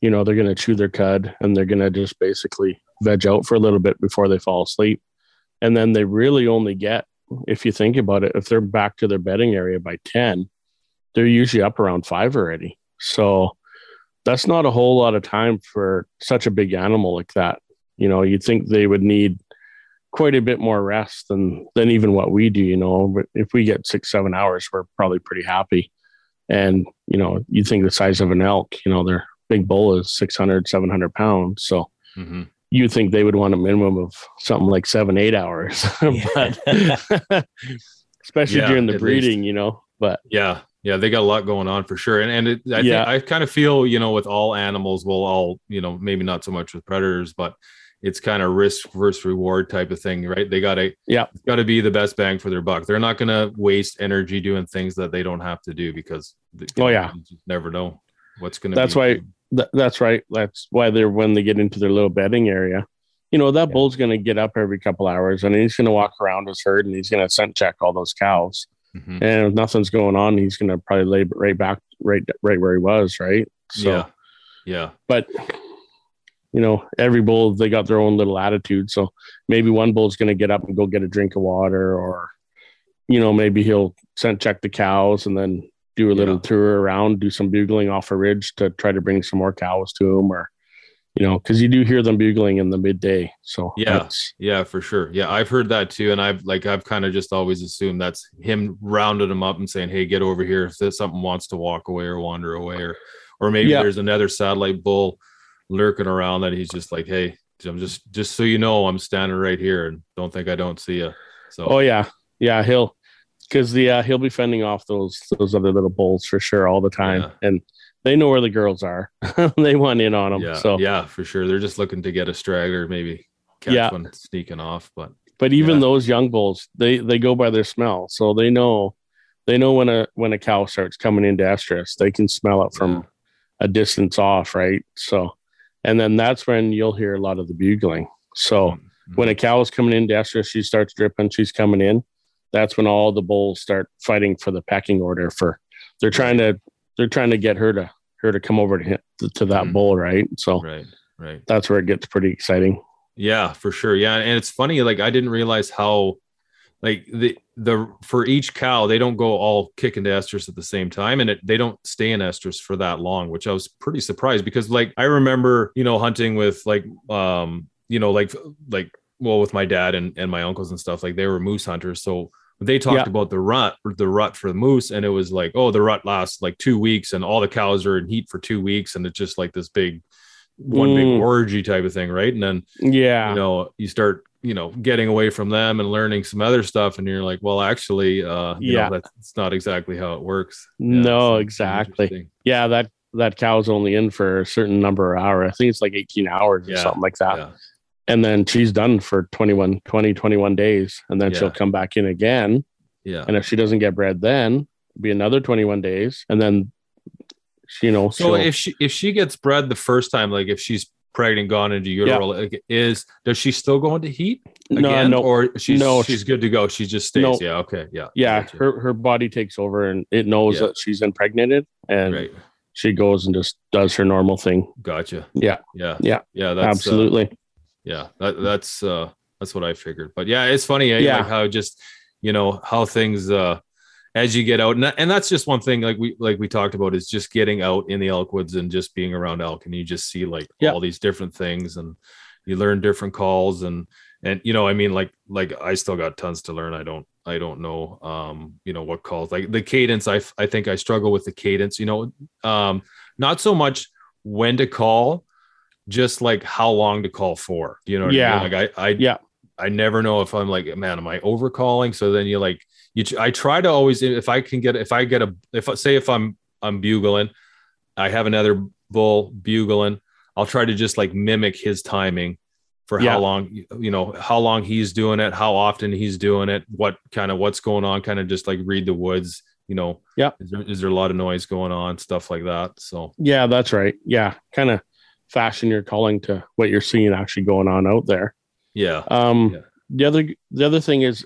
you know, they're going to chew their cud and they're going to just basically veg out for a little bit before they fall asleep. And then they really only get, if you think about it, if they're back to their bedding area by ten, they're usually up around five already. So that's not a whole lot of time for such a big animal like that. You know, you'd think they would need quite a bit more rest than, than even what we do, you know, but if we get six, seven hours, we're probably pretty happy. And, you know, you think the size of an elk, you know, their big bull is six hundred, seven hundred pounds. So mm-hmm. you think they would want a minimum of something like seven, eight hours, but especially yeah, during the breeding, least. You know, but yeah, yeah, they got a lot going on for sure. And, and it, I, yeah. think, I kind of feel, you know, with all animals, we'll all, you know, maybe not so much with predators, but it's kind of risk versus reward type of thing, right? They got to, yeah, got to be the best bang for their buck. They're not going to waste energy doing things that they don't have to do, because they, oh yeah, you just never know what's going to. That's be. why. Th- that's right. That's why they're when they get into their little bedding area, you know, that yeah. bull's going to get up every couple hours and he's going to walk around his herd and he's going to scent check all those cows. Mm-hmm. And if nothing's going on, he's going to probably lay right back, right, right where he was, right? So, yeah, yeah, but. You know, every bull, they got their own little attitude. So maybe one bull's going to get up and go get a drink of water, or, you know, maybe he'll scent check the cows and then do a little yeah. tour around, do some bugling off a ridge to try to bring some more cows to him, or, you know, because you do hear them bugling in the midday. So yeah, yeah, for sure. Yeah, I've heard that too. And I've like, I've kind of just always assumed that's him rounding them up and saying, hey, get over here if there's something wants to walk away or wander away, or, or maybe yeah. there's another satellite bull lurking around that he's just like, hey, I'm just just so you know, I'm standing right here and don't think I don't see you. So oh yeah yeah he'll because the uh, he'll be fending off those those other little bulls for sure all the time, yeah. and they know where the girls are. They want in on them. Yeah, so yeah, for sure, they're just looking to get a straggler, maybe catch yeah. one sneaking off. But but even yeah. those young bulls, they they go by their smell, so they know they know when a when a cow starts coming into estrus. They can smell it from yeah. a distance off, right? So, and then that's when you'll hear a lot of the bugling. So mm-hmm. when a cow is coming into estrus, she starts dripping, she's coming in. That's when all the bulls start fighting for the pecking order. For they're trying to they're trying to get her to her to come over to him, to, to that mm-hmm. bull, right? So right, right. That's where it gets pretty exciting. Yeah, for sure. Yeah, and it's funny. Like I didn't realize how. Like the, the, for each cow, they don't go all kick into estrus at the same time. And it, they don't stay in estrus for that long, which I was pretty surprised because like, I remember, you know, hunting with like, um, you know, like, like, well, with my dad and, and my uncles and stuff, like they were moose hunters. So they talked yeah. about the rut, the rut for the moose. And it was like, oh, the rut lasts like two weeks and all the cows are in heat for two weeks. And it's just like this big, one mm. big orgy type of thing. Right. And then, yeah, you know, you start, you know, getting away from them and learning some other stuff. And you're like, well, actually, uh, you yeah, know, that's not exactly how it works. Yeah, no, exactly. Yeah. That, that cow's only in for a certain number of hours. I think it's like eighteen hours yeah. or something like that. Yeah. And then she's done for twenty-one days. And then yeah. she'll come back in again. Yeah. And if she doesn't get bred, then it'll be another twenty-one days. And then, she, you know, so if she, if she gets bred the first time, like if she's pregnant, gone into utero, yep. is does she still go into heat again? No, no, or she's no, she's good to go. She just stays. No, yeah, okay, yeah, yeah. Gotcha. Her her body takes over and it knows yeah. that she's impregnated, and right. she goes and just does her normal thing. Gotcha. Yeah, yeah, yeah, yeah. That's, absolutely. Uh, yeah, that, that's uh, that's what I figured. But yeah, it's funny. Eh? Yeah, like how just you know how things uh, as you get out, and that, and that's just one thing. Like we like we talked about is just getting out in the elk woods and just being around elk, and you just see like yeah. all these different things, and you learn different calls, and and you know, I mean, like like I still got tons to learn. I don't I don't know, um, you know, what calls like the cadence. I I think I struggle with the cadence. You know, um, not so much when to call, just like how long to call for. You know, what yeah, I mean? Like I I yeah. I never know if I'm like, man, am I over calling? So then you like you. I try to always if I can get if I get a if I say if I'm I'm bugling, I have another bull bugling. I'll try to just like mimic his timing for yeah. how long, you know, how long he's doing it, how often he's doing it, what kind of what's going on, kind of just like read the woods, you know, yeah. Is there, is there a lot of noise going on, stuff like that. So, yeah, that's right. Yeah. Kind of fashion your calling to what you're seeing actually going on out there. Yeah. Um, yeah. The other, the other thing is,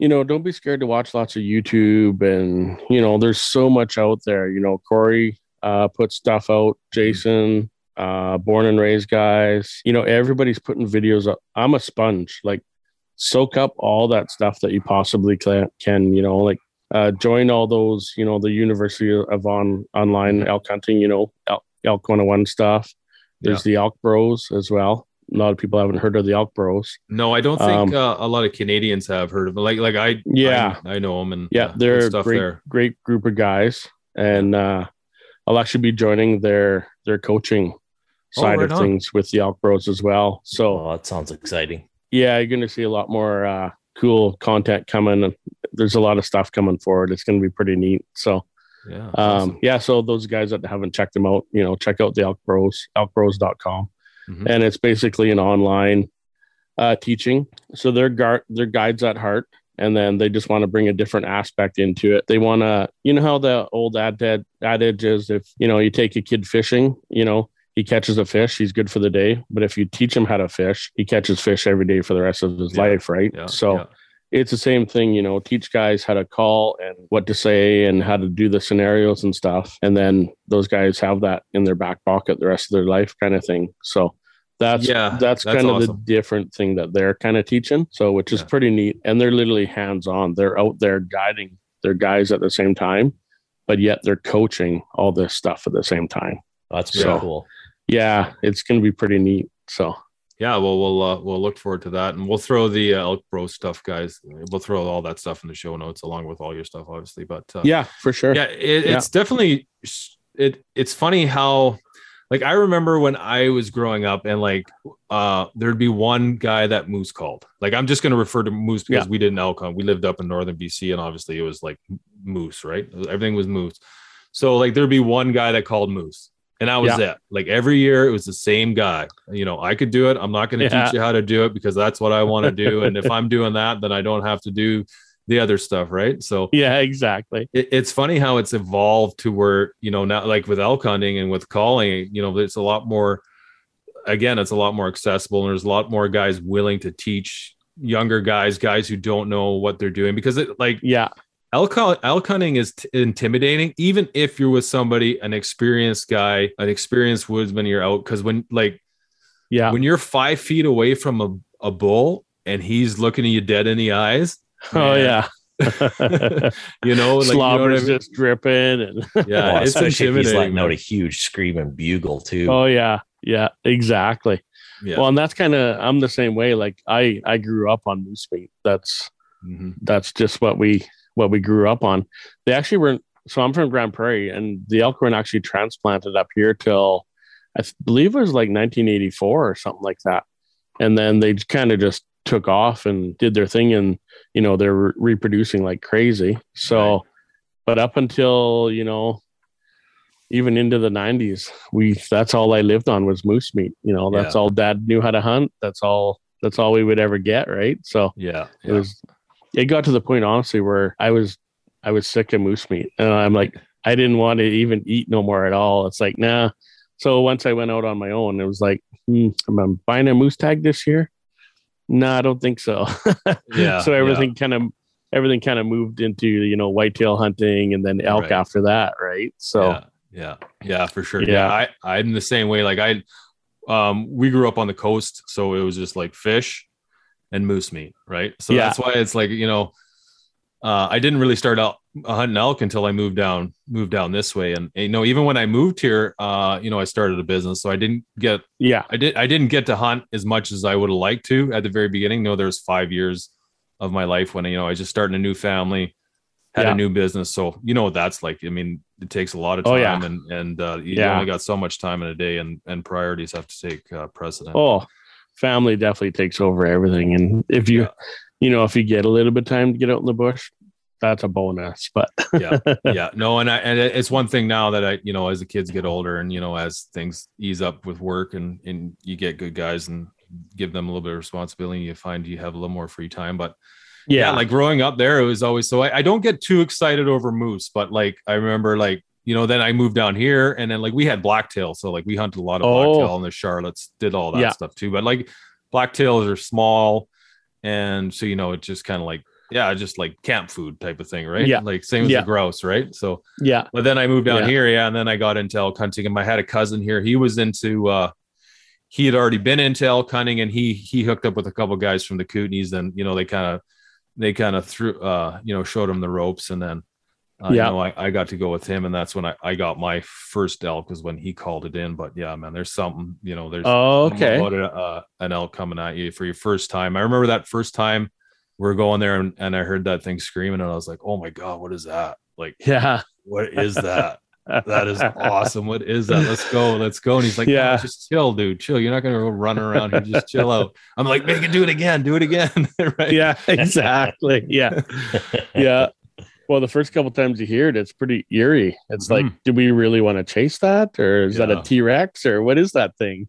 you know, don't be scared to watch lots of YouTube and, you know, there's so much out there, you know, Corey uh, puts stuff out, Jason, mm-hmm. uh born and raised guys, you know, everybody's putting videos up. I'm a sponge, like soak up all that stuff that you possibly can, you know, like uh join all those, you know, the University of on online elk hunting, you know, elk, elk one oh one stuff. There's yeah. the Elk Bros as well. A lot of people haven't heard of the Elk Bros. No, I don't think um, uh, a lot of Canadians have heard of it. Like like I yeah I, I know them and yeah uh, they're and stuff a great there. Great group of guys, and uh I'll actually be joining their their coaching side oh, right of on. Things with the Elk Bros as well. So oh, that sounds exciting. Yeah, you're going to see a lot more uh, cool content coming. And there's a lot of stuff coming forward. It's going to be pretty neat. So yeah, um, awesome. yeah. So those guys that haven't checked them out, you know, check out the Elk Bros, elk bros dot com, mm-hmm. and it's basically an online uh, teaching. So they're gar- they're guides at heart, and then they just want to bring a different aspect into it. They want to, you know, how the old ad- adage is, if, you know, you take a kid fishing, you know, he catches a fish, he's good for the day. But if you teach him how to fish, he catches fish every day for the rest of his yeah, life. Right. Yeah, so yeah. it's the same thing, you know, teach guys how to call and what to say and how to do the scenarios and stuff. And then those guys have that in their back pocket the rest of their life kind of thing. So That's, yeah, that's that's kind awesome. of the different thing that they're kind of teaching. So, which is yeah. pretty neat. And they're literally hands-on. They're out there guiding their guys at the same time, but yet they're coaching all this stuff at the same time. That's pretty so, cool. Yeah. It's going to be pretty neat. So yeah, well, we'll, uh, we'll look forward to that, and we'll throw the uh, Elk Bro stuff, guys. We'll throw all that stuff in the show notes along with all your stuff, obviously, but uh, yeah, for sure. Yeah. It, yeah. It's definitely, it. it's funny how, like, I remember when I was growing up and like, uh, there'd be one guy that moose called. Like, I'm just going to refer to moose because yeah. we didn't elk hunt. We lived up in northern B C, and obviously it was like moose, right? Everything was moose. So like, there'd be one guy that called moose, and that was yeah. it. Like every year it was the same guy. You know, I could do it. I'm not going to yeah. teach you how to do it because that's what I want to do. And if I'm doing that, then I don't have to do the other stuff, right? So yeah, exactly. It, it's funny how it's evolved to where, you know, now like with elk hunting and with calling, you know, it's a lot more, again, it's a lot more accessible, and there's a lot more guys willing to teach younger guys, guys who don't know what they're doing, because it like, yeah, elk, elk hunting is t- intimidating. Even if you're with somebody, an experienced guy, an experienced woodsman, you're out. Cause when like, yeah, when you're five feet away from a, a bull and he's looking at you dead in the eyes. Oh man. Yeah. You know, like, slobber's, you know, just dripping and yeah, oh, it's intimidating. He's like not a huge screaming bugle too. Oh yeah. Yeah, exactly. Yeah. Well, and that's kind of, I'm the same way. Like I, I grew up on moose meat. That's, mm-hmm. that's just what we, what we grew up on. They actually were, so I'm from Grand Prairie, and the elk weren't actually transplanted up here till I believe it was like nineteen eighty-four or something like that. And then they kind of just took off and did their thing, and, you know, they're re- reproducing like crazy. So, right. But up until, you know, even into the nineties, we, that's all I lived on was moose meat. You know, that's yeah. all Dad knew how to hunt. That's all, that's all we would ever get. Right. So yeah, yeah. it was, it got to the point, honestly, where I was, I was sick of moose meat, and I'm like, I didn't want to even eat no more at all. It's like, nah. So once I went out on my own, it was like, hmm, am I buying a moose tag this year? No, I don't think so. Yeah. So everything yeah. kind of, everything kind of moved into, you know, whitetail hunting, and then elk right. after that. Right. So yeah. Yeah. Yeah, for sure. Yeah. yeah. I, I'm the same way. Like I, um, we grew up on the coast, so it was just like fish and moose meat. Right. So yeah. that's why it's like, you know, uh, I didn't really start out hunting elk until I moved down, moved down this way. And, you know, even when I moved here, uh, you know, I started a business, so I didn't get, yeah, I did. I didn't get to hunt as much as I would have liked to at the very beginning. No, there's five years of my life when, you know, I was just starting a new family, had yeah. a new business. So, you know what that's like. I mean, it takes a lot of time, oh, yeah. and, and, uh, you yeah. only got so much time in a day, and, and priorities have to take uh, precedent. Oh, family definitely takes over everything. And if you, yeah. you know, if you get a little bit of time to get out in the bush, that's a bonus, but yeah, yeah, no. And I, and it's one thing now that I, you know, as the kids get older, and, you know, as things ease up with work, and, and you get good guys and give them a little bit of responsibility, you find you have a little more free time, but yeah, yeah, like growing up there, it was always, so I, I don't get too excited over moose, but like, I remember like, you know, then I moved down here, and then like we had blacktail. So like we hunted a lot of oh. blacktail, and the Charlottes did all that yeah. stuff too, but like blacktails are small. And so, you know, it just kind of like, yeah, just like camp food type of thing. Right. Yeah. Like same as yeah. the grouse. Right. So yeah, but then I moved down yeah. here. Yeah. And then I got into elk hunting, and I had a cousin here. He was into, uh, he had already been into elk hunting, and he, he hooked up with a couple guys from the Kootenays, and, you know, they kind of, they kind of threw, uh, you know, showed him the ropes, and then, uh, yeah. you know, I, I got to go with him, and that's when I, I got my first elk, is when he called it in. But yeah, man, there's something, you know, there's oh, okay. about a, uh, an elk coming at you for your first time. I remember that first time we were going there, and, and I heard that thing screaming, and I was like, oh my God, what is that? Like, yeah, what is that? That is awesome. What is that? Let's go. Let's go. And he's like, yeah, no, just chill, dude. Chill. You're not going to run around here. Just chill out. I'm like, make it do it again. Do it again. Right? Yeah, exactly. Yeah. Yeah. Well, the first couple times you hear it, it's pretty eerie. It's mm-hmm. like, do we really want to chase that? Or is yeah. that a T-Rex, or what is that thing?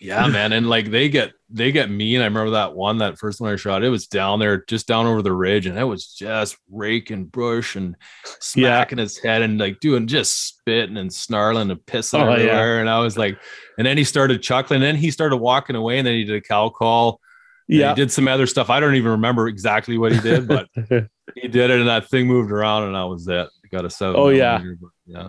Yeah, man. And like, they get, they get mean. I remember that one, that first one I shot, it was down there, just down over the ridge. And it was just raking bush and smacking yeah. his head, and like doing, just spitting and snarling and pissing oh, everywhere. Yeah. And I was like, and then he started chuckling, and then he started walking away, and then he did a cow call. Yeah. He did some other stuff. I don't even remember exactly what he did, but he did it, and that thing moved around, and I was that got a seven. Oh yeah. Year, yeah.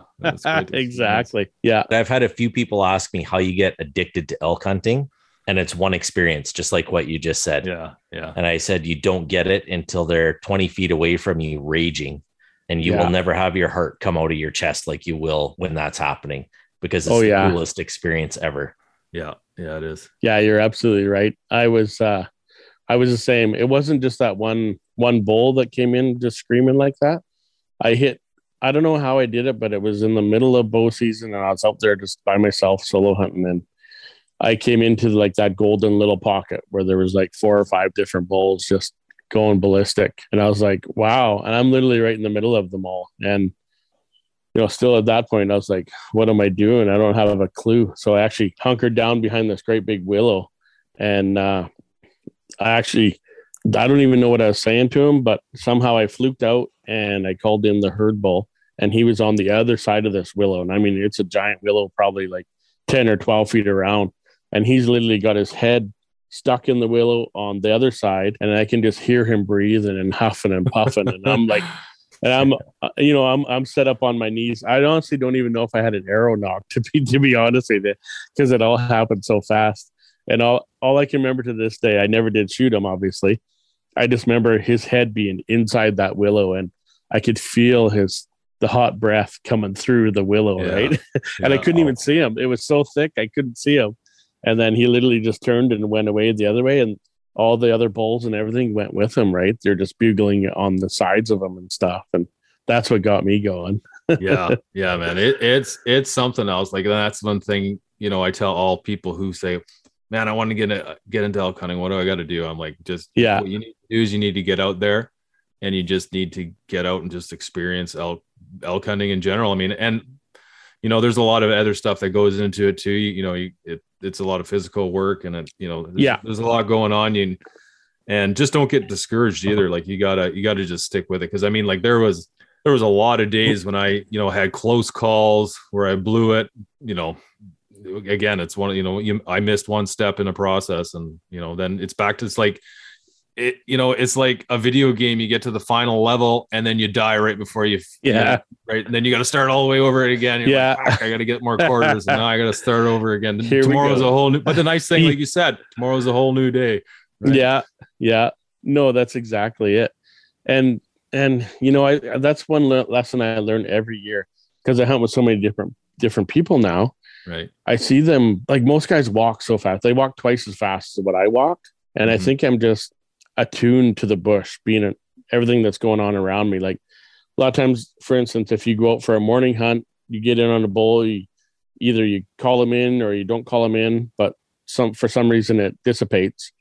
Exactly. Yeah. I've had a few people ask me how you get addicted to elk hunting, and it's one experience, just like what you just said. Yeah. Yeah. And I said, you don't get it until they're twenty feet away from you raging, and you yeah. will never have your heart come out of your chest like you will when that's happening, because it's oh, the yeah. coolest experience ever. Yeah. Yeah, it is. Yeah, you're absolutely right. I was, uh, I was the same. It wasn't just that one, one bull that came in just screaming like that. I hit, I don't know how I did it, but it was in the middle of bow season, and I was out there just by myself solo hunting. And I came into like that golden little pocket where there was like four or five different bulls just going ballistic. And I was like, wow. And I'm literally right in the middle of them all. And you know, still at that point, I was like, what am I doing? I don't have a clue. So I actually hunkered down behind this great big willow, and uh, I actually I don't even know what I was saying to him, but somehow I fluked out and I called in the herd bull, and he was on the other side of this willow. And I mean, it's a giant willow, probably like ten or twelve feet around. And he's literally got his head stuck in the willow on the other side. And I can just hear him breathing and huffing and puffing. And I'm like, and I'm, you know, I'm, I'm set up on my knees. I honestly don't even know if I had an arrow knock, to be, to be honest with you, because it all happened so fast. And all, all I can remember to this day, I never did shoot him, obviously. I just remember his head being inside that willow, and I could feel his, the hot breath coming through the willow. Yeah. Right. And yeah. I couldn't even see him. It was so thick. I couldn't see him. And then he literally just turned and went away the other way. And all the other bulls and everything went with him. Right. They're just bugling on the sides of him and stuff. And that's what got me going. Yeah. Yeah, man. It, it's, it's something else. Like, that's one thing, you know, I tell all people who say, man, I want to get, a, get into elk hunting. What do I got to do? I'm like, just, yeah, what you need to do is you need to get out there, and you just need to get out and just experience elk, elk hunting in general. I mean, and you know, there's a lot of other stuff that goes into it too. You, you know, you, it, it's a lot of physical work, and it, you know, there's, yeah, there's a lot going on. You, and just don't get discouraged either. Like, you gotta, you gotta just stick with it. Cause I mean, like, there was, there was a lot of days when I, you know, had close calls where I blew it, you know. Again, it's one, you know, you, I missed one step in a process, and, you know, then it's back to, it's like, it, you know, it's like a video game. You get to the final level and then you die right before you, yeah, you, right. And then you got to start all the way over it again. You're, yeah, like, I got to get more quarters. And now I got to start over again. Here Tomorrow's a whole new, but the nice thing, like you said, tomorrow's a whole new day. Right? Yeah. Yeah. No, that's exactly it. And, and, you know, I, that's one le- lesson I learned every year, because I hunt with so many different, different people now. Right. I see them, like, most guys walk so fast. They walk twice as fast as what I walked. And mm-hmm. I think I'm just attuned to the bush, being a, everything that's going on around me. Like, a lot of times, for instance, if you go out for a morning hunt, you get in on a bull, you, either you call them in or you don't call them in, but some, for some reason it dissipates.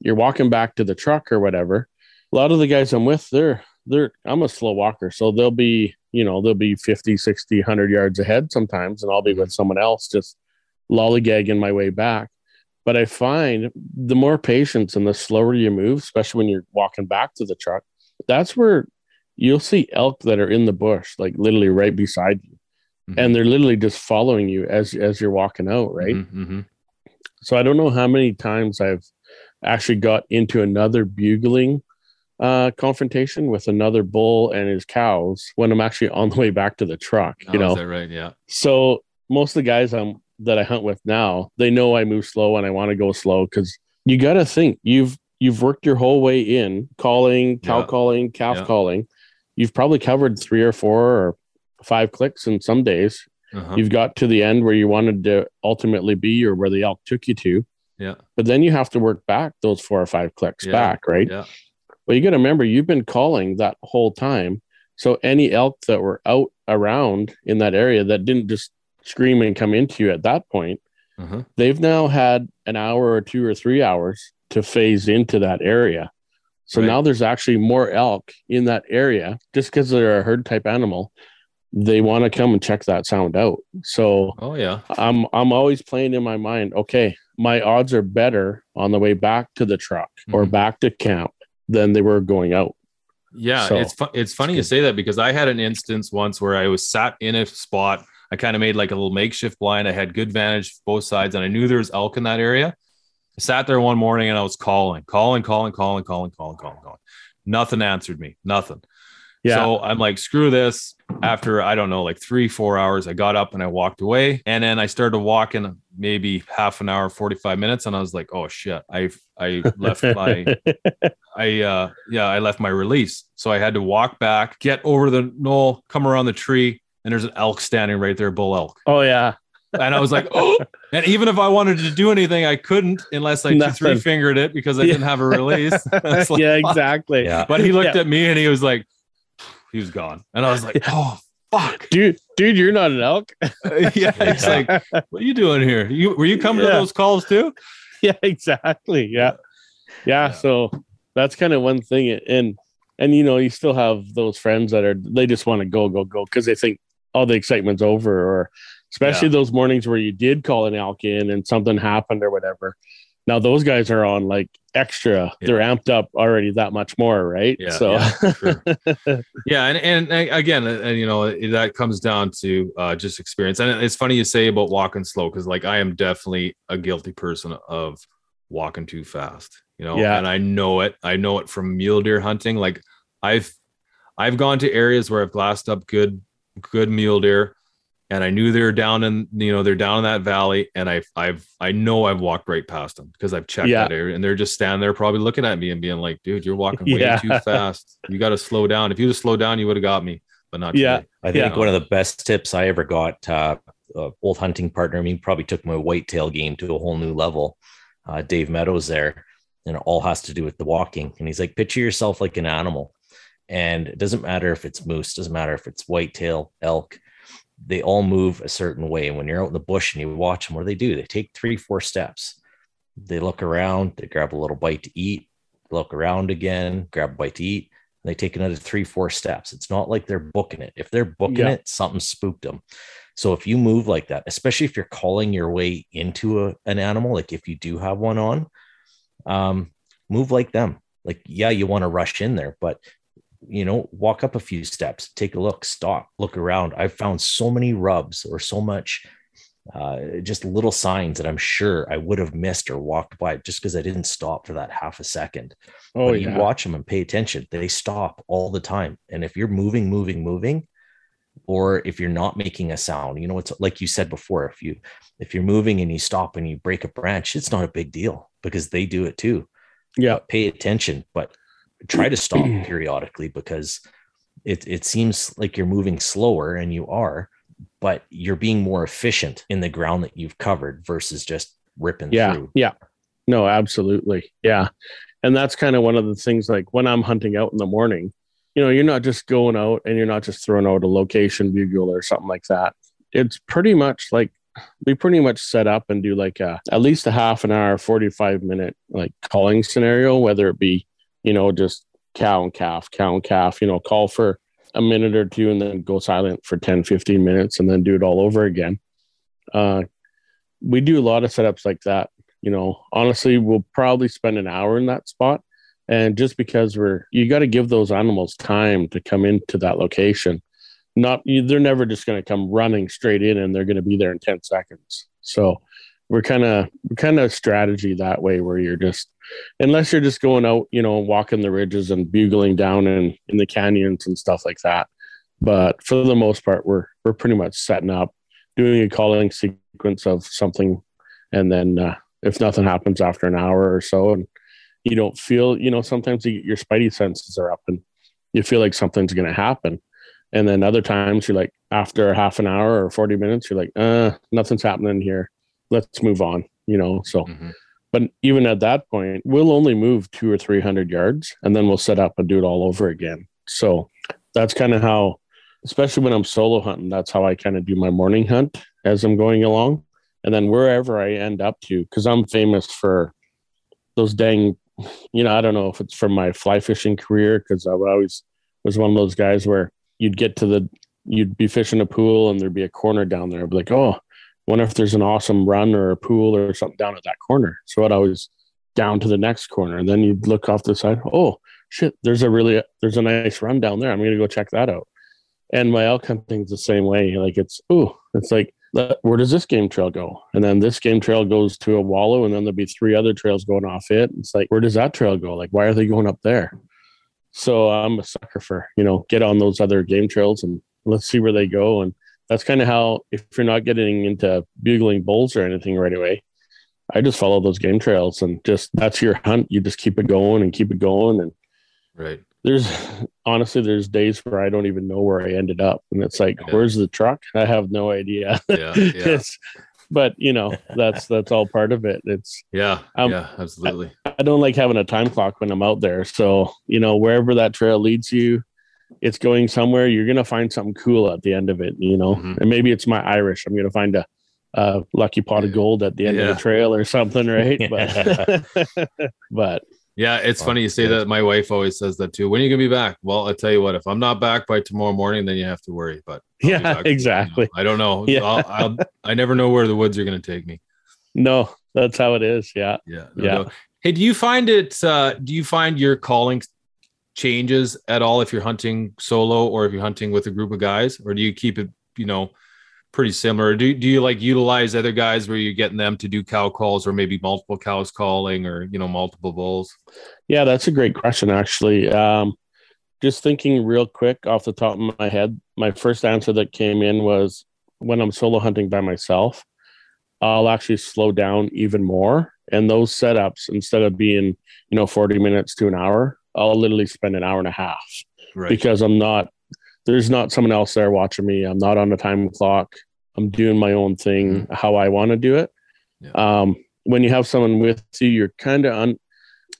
You're walking back to the truck or whatever. A lot of the guys I'm with, they're, they're, I'm a slow walker. So they'll be, you know, they'll be fifty, sixty, a hundred yards ahead sometimes, and I'll be with someone else just lollygagging my way back. But I find the more patience and the slower you move, especially when you're walking back to the truck, that's where you'll see elk that are in the bush, like literally right beside you. Mm-hmm. And they're literally just following you as, as you're walking out. Right. Mm-hmm. So I don't know how many times I've actually got into another bugling uh confrontation with another bull and his cows when I'm actually on the way back to the truck. Oh, you know, is that right? Yeah. So most of the guys I'm that I hunt with now, they know I move slow and I want to go slow, because you got to think, you've you've worked your whole way in calling, cow yeah. calling, calf yeah. calling. You've probably covered three or four or five clicks in some days. Uh-huh. You've got to the end where you wanted to ultimately be, or where the elk took you to. Yeah. But then you have to work back those four or five clicks yeah. back, right? Yeah. Well, you got to remember, you've been calling that whole time. So any elk that were out around in that area that didn't just scream and come into you at that point, uh-huh. they've now had an hour or two or three hours to phase into that area. So right. now there's actually more elk in that area, just because they're a herd type animal. They want to come and check that sound out. So oh yeah, I'm I'm always playing in my mind, okay, my odds are better on the way back to the truck mm-hmm. or back to camp than they were going out. Yeah. So, it's fu- it's funny you say that, because I had an instance once where I was sat in a spot. I kind of made like a little makeshift blind. I had good vantage both sides, and I knew there was elk in that area. I sat there one morning and I was calling, calling, calling, calling, calling, calling, calling, calling. Nothing answered me. Nothing. Yeah. So I'm like, screw this. After, I don't know, like three, four hours, I got up and I walked away. And then I started walking maybe half an hour, forty-five minutes. And I was like, oh shit, I, I left my, I, uh, yeah, I left my release. So I had to walk back, get over the knoll, come around the tree, and there's an elk standing right there, bull elk. Oh yeah. And I was like, oh, and even if I wanted to do anything, I couldn't unless I two, three fingered it, because I yeah. didn't have a release. Like, yeah, exactly. Yeah. But he looked yeah. at me and he was like, he was gone. And I was like, oh, fuck. Dude, dude, you're not an elk. yeah, it's like, what are you doing here? You Were you coming yeah. to those calls too? Yeah, exactly. Yeah. Yeah. yeah. So that's kind of one thing. And, and, you know, you still have those friends that are, they just want to go, go, go, because they think all the excitement's over, or especially yeah. those mornings where you did call an elk in and something happened or whatever. Now those guys are on like extra, yeah. they're amped up already that much more. Right. Yeah, so, yeah, sure. yeah and, and and again, and, you know, that comes down to uh, just experience. And it's funny you say about walking slow, cause like, I am definitely a guilty person of walking too fast, you know, yeah. and I know it, I know it from mule deer hunting. Like I've, I've gone to areas where I've glassed up good, good mule deer, and I knew they're down in, you know, they're down in that valley, and I've, I've, I know I've walked right past them because I've checked yeah. that area, and they're just standing there probably looking at me and being like, dude, you're walking way yeah. too fast. You got to slow down. If you just slow down, you would have got me, but not. Yeah. Today. I think yeah. one of the best tips I ever got, uh, uh, old hunting partner, I mean, probably took my whitetail game to a whole new level. Uh, Dave Meadows there, and it all has to do with the walking. And he's like, picture yourself like an animal, and it doesn't matter if it's moose, doesn't matter if it's whitetail, elk, they all move a certain way. And when you're out in the bush and you watch them, what do they do? They take three, four steps. They look around, they grab a little bite to eat, look around again, grab a bite to eat, and they take another three, four steps. It's not like they're booking it. If they're booking yeah. it, something spooked them. So if you move like that, especially if you're calling your way into a, an animal, like if you do have one on, um, move like them. Like, yeah, you want to rush in there, but you know, walk up a few steps, take a look, stop, look around. I've found so many rubs or so much, uh, just little signs that I'm sure I would have missed or walked by just because I didn't stop for that half a second. Oh, but yeah. you watch them and pay attention. They stop all the time. And if you're moving, moving, moving, or if you're not making a sound, you know, it's like you said before, if you, if you're moving and you stop and you break a branch, it's not a big deal because they do it too. Yeah. But pay attention, but try to stop periodically, because it, it seems like you're moving slower, and you are, but you're being more efficient in the ground that you've covered versus just ripping yeah, through. Yeah. No, absolutely. Yeah. And that's kind of one of the things, like when I'm hunting out in the morning, you know, you're not just going out and you're not just throwing out a location bugle or something like that. It's pretty much like we pretty much set up and do like a, at least a half an hour, forty-five minute like calling scenario, whether it be, you know, just cow and calf, cow and calf, you know, call for a minute or two and then go silent for ten, fifteen minutes and then do it all over again. Uh, we do a lot of setups like that. You know, honestly, we'll probably spend an hour in that spot. And just because we're, you got to give those animals time to come into that location. Not, they're never just going to come running straight in and they're going to be there in ten seconds. So we're kind of, kind of strategy that way, where you're just, unless you're just going out, you know, walking the ridges and bugling down in, in the canyons and stuff like that. But for the most part, we're, we're pretty much setting up, doing a calling sequence of something. And then uh, if nothing happens after an hour or so, and you don't feel, you know, sometimes you, your spidey senses are up and you feel like something's going to happen. And then other times you're like, after half an hour or forty minutes, you're like, uh, nothing's happening here. Let's move on, you know? So, mm-hmm. But even at that point, we'll only move two or three hundred yards and then we'll set up and do it all over again. So that's kind of how, especially when I'm solo hunting, that's how I kind of do my morning hunt as I'm going along. And then wherever I end up to, cause I'm famous for those dang, you know, I don't know if it's from my fly fishing career. Cause I would always was one of those guys where you'd get to the, you'd be fishing a pool and there'd be a corner down there. I'd be like, oh, wonder if there's an awesome run or a pool or something down at that corner. So I'd always down to the next corner. And then you'd look off the side. Oh shit, there's a really, there's a nice run down there. I'm going to go check that out. And my elk hunting's the same way. Like it's, ooh, it's like, where does this game trail go? And then this game trail goes to a wallow, and then there'll be three other trails going off it. It's like, where does that trail go? Like, why are they going up there? So I'm a sucker for, you know, get on those other game trails and let's see where they go. And that's kind of how, if you're not getting into bugling bulls or anything right away, I just follow those game trails and just, that's your hunt. You just keep it going and keep it going. And right. There's honestly, there's days where I don't even know where I ended up. And it's like, yeah. Where's the truck? I have no idea. Yeah, yeah. But you know, that's, that's all part of it. It's yeah. Um, yeah, absolutely. I, I don't like having a time clock when I'm out there. So, you know, wherever that trail leads you, it's going somewhere. You're going to find something cool at the end of it, you know, mm-hmm. And maybe it's my Irish. I'm going to find a, a lucky pot of gold at the end yeah. of the trail or something. Right. Yeah. But, but yeah, it's oh, funny. You say yeah. that. My wife always says that too. When are you going to be back? Well, I tell you what, if I'm not back by tomorrow morning, then you have to worry, but I'll yeah, exactly. You know, I don't know. Yeah. I'll, I'll, I never know where the woods are going to take me. No, that's how it is. Yeah. Yeah. No, yeah. No. Hey, do you find it, uh, do you find your calling changes at all if you're hunting solo or if you're hunting with a group of guys, or do you keep it, you know, pretty similar? Do, do you like utilize other guys where you're getting them to do cow calls, or maybe multiple cows calling, or, you know, multiple bulls? Yeah, that's a great question, actually. Um, just thinking real quick off the top of my head, my first answer that came in was when I'm solo hunting by myself, I'll actually slow down even more. And those setups, instead of being, you know, forty minutes to an hour, I'll literally spend an hour and a half, right? Because I'm not, there's not someone else there watching me. I'm not on the time clock. I'm doing my own thing, mm-hmm. how I want to do it. Yeah. Um, when you have someone with you, you're kind of, un-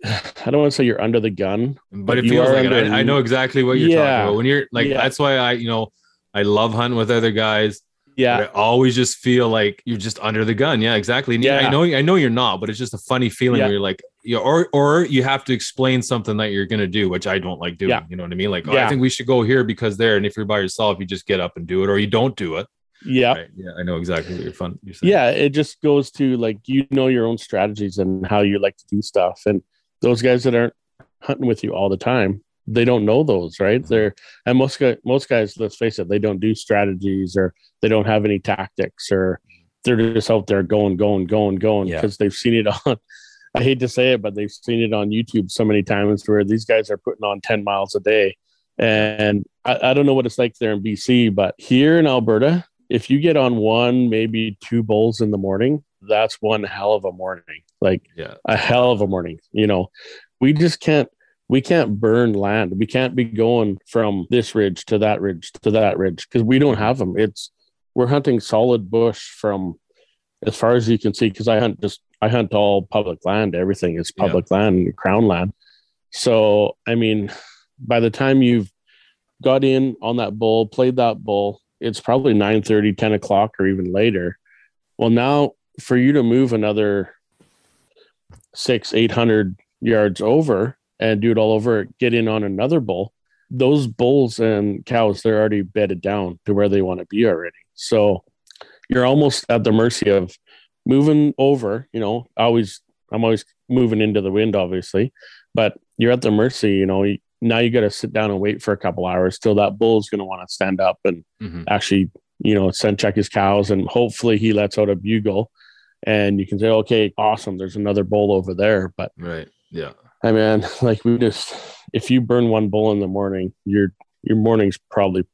I don't want to say you're under the gun, but, but it feels like under, it. I, I know exactly what you're yeah, talking about. When you're like, yeah. that's why I, you know, I love hunting with other guys. Yeah. I always just feel like you're just under the gun. Yeah, exactly. And yeah. I know, I know you're not, but it's just a funny feeling yeah. where you're like, you or, or you have to explain something that you're going to do, which I don't like doing. Yeah. You know what I mean? Like, oh, yeah. I think we should go here because there, and if you're by yourself, you just get up and do it, or you don't do it. Yeah. Right. Yeah. I know exactly what you're fun. You're saying. Yeah. It just goes to like, you know, your own strategies and how you like to do stuff. And those guys that aren't hunting with you all the time, they don't know those, right? They're, and most guys, most guys, let's face it, they don't do strategies, or they don't have any tactics, or they're just out there going, going, going, going because yeah. they've seen it on, I hate to say it, but they've seen it on YouTube so many times where these guys are putting on ten miles a day. And I, I don't know what it's like there in B C, but here in Alberta, if you get on one, maybe two bulls in the morning, that's one hell of a morning, like yeah. a hell of a morning. You know, we just can't, we can't burn land. We can't be going from this ridge to that ridge to that ridge because we don't have them. It's, we're hunting solid bush from as far as you can see, because I hunt just, I hunt all public land. Everything is public yeah. land, crown land. So, I mean, by the time you've got in on that bull, played that bull, it's probably nine thirty, ten o'clock, or even later. Well, now for you to move another six, eight hundred yards over and do it all over, get in on another bull, those bulls and cows, they're already bedded down to where they want to be already. So you're almost at the mercy of moving over, you know, always, I'm always moving into the wind, obviously, but you're at the mercy, you know, now you got to sit down and wait for a couple hours till that bull is going to want to stand up and mm-hmm. actually, you know, send check his cows, and hopefully he lets out a bugle and you can say, okay, awesome, there's another bull over there. But right. Yeah. I mean, like we just, if you burn one bull in the morning, your, your morning's probably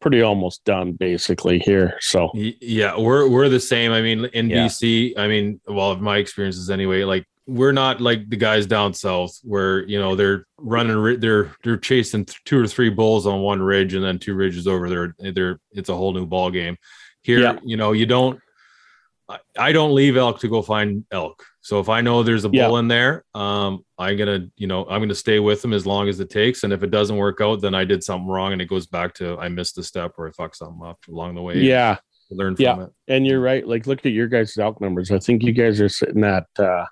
pretty almost done basically here. So yeah, we're, we're the same. I mean, in yeah. B C, I mean, well, my experiences anyway, like we're not like the guys down south where, you know, they're running, they're, they're chasing two or three bulls on one ridge and then two ridges over there. They're, it's a whole new ball game here. Yeah. You know, you don't, I don't leave elk to go find elk. So if I know there's a bull yeah. in there, um, I'm going to, you know, I'm going to stay with them as long as it takes. And if it doesn't work out, then I did something wrong, and it goes back to, I missed a step or I fucked something up along the way. Yeah. Learn from yeah. it. And you're right. Like, look at your guys' elk numbers. I think you guys are sitting at, uh, I